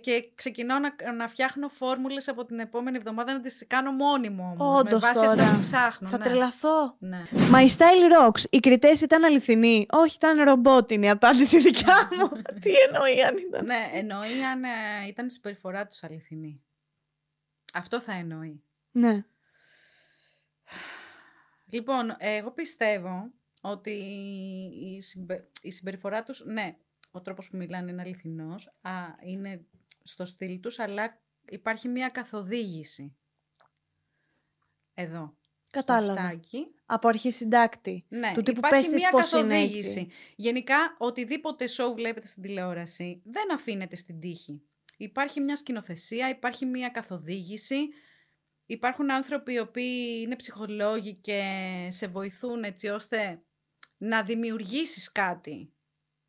και ξεκινάω να φτιάχνω φόρμουλες από την επόμενη εβδομάδα να τις κάνω μόνη μου. Όντως τώρα. Ψάχνω, θα τρελαθώ. Ναι. My Style Rocks. Οι κριτές ήταν αληθινοί. Όχι, ήταν ρομπότ είναι η απάντηση δικιά μου. Τι εννοεί αν ήταν? Ναι, εννοεί αν ήταν η συμπεριφορά τους αληθινή. Αυτό θα εννοεί. Ναι. Λοιπόν, εγώ πιστεύω ότι η συμπεριφορά τους, ναι, ο τρόπος που μιλάνε είναι αληθινός, είναι στο στυλ τους, αλλά υπάρχει μια καθοδήγηση. Εδώ. Κατάλαβα. Από αρχή συντάκτη. Ναι, του τύπου υπάρχει μια καθοδήγηση. Γενικά, οτιδήποτε show βλέπετε στην τηλεόραση, δεν αφήνεται στην τύχη. Υπάρχει μια σκηνοθεσία, υπάρχει μια καθοδήγηση. Υπάρχουν άνθρωποι οι οποίοι είναι ψυχολόγοι και σε βοηθούν έτσι ώστε να δημιουργήσεις κάτι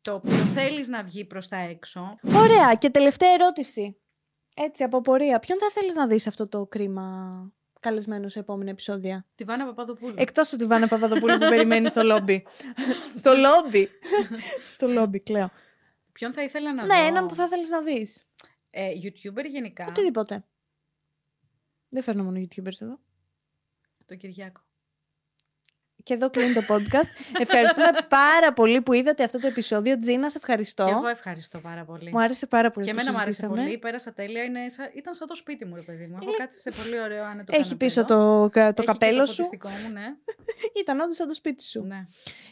το οποίο θέλεις να βγει προς τα έξω. Ωραία, και τελευταία ερώτηση. Έτσι, από πορεία. Ποιον θα θέλεις να δεις αυτό το κρίμα καλεσμένου σε επόμενα επεισόδια? Τη Βάνα Παπαδοπούλου. Εκτός από τη Βάνα Παπαδοπούλου που περιμένει στο λόμπι. Στο λόμπι. Στο λόμπι, κλαίω. Ποιον θα ήθελα να δω? Ναι, έναν που θα θέλεις να δεις. YouTuber γενικά. Οτιδήποτε. Δεν φέρνω μόνο YouTubers εδώ. Το Κυριάκο. Και εδώ κλείνει το podcast. Ευχαριστούμε πάρα πολύ που είδατε αυτό το επεισόδιο. Τζίνα, σε ευχαριστώ. Και εγώ ευχαριστώ πάρα πολύ. Μου άρεσε πάρα πολύ. Και εμένα μου άρεσε πολύ. Πέρασα τέλεια. Ήταν σαν το σπίτι μου, ρε παιδί μου. Έχω κάτσει σε πολύ ωραίο άνετο. Έχει πίσω το καπέλο σου. Έχει το φωτιστικό μου, ναι. Ήταν όντως σαν το σπίτι σου.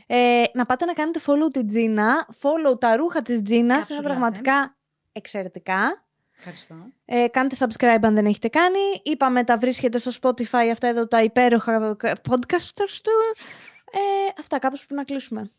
Ναι. Να πάτε να κάνετε follow τη Τζίνα. Follow τα ρούχα τη Τζίνα. Είναι πραγματικά εξαιρετικά. Ευχαριστώ. Κάντε subscribe αν δεν έχετε κάνει. Είπαμε τα βρίσκετε στο Spotify, αυτά εδώ τα υπέροχα podcasters του. Αυτά, κάπως που να κλείσουμε.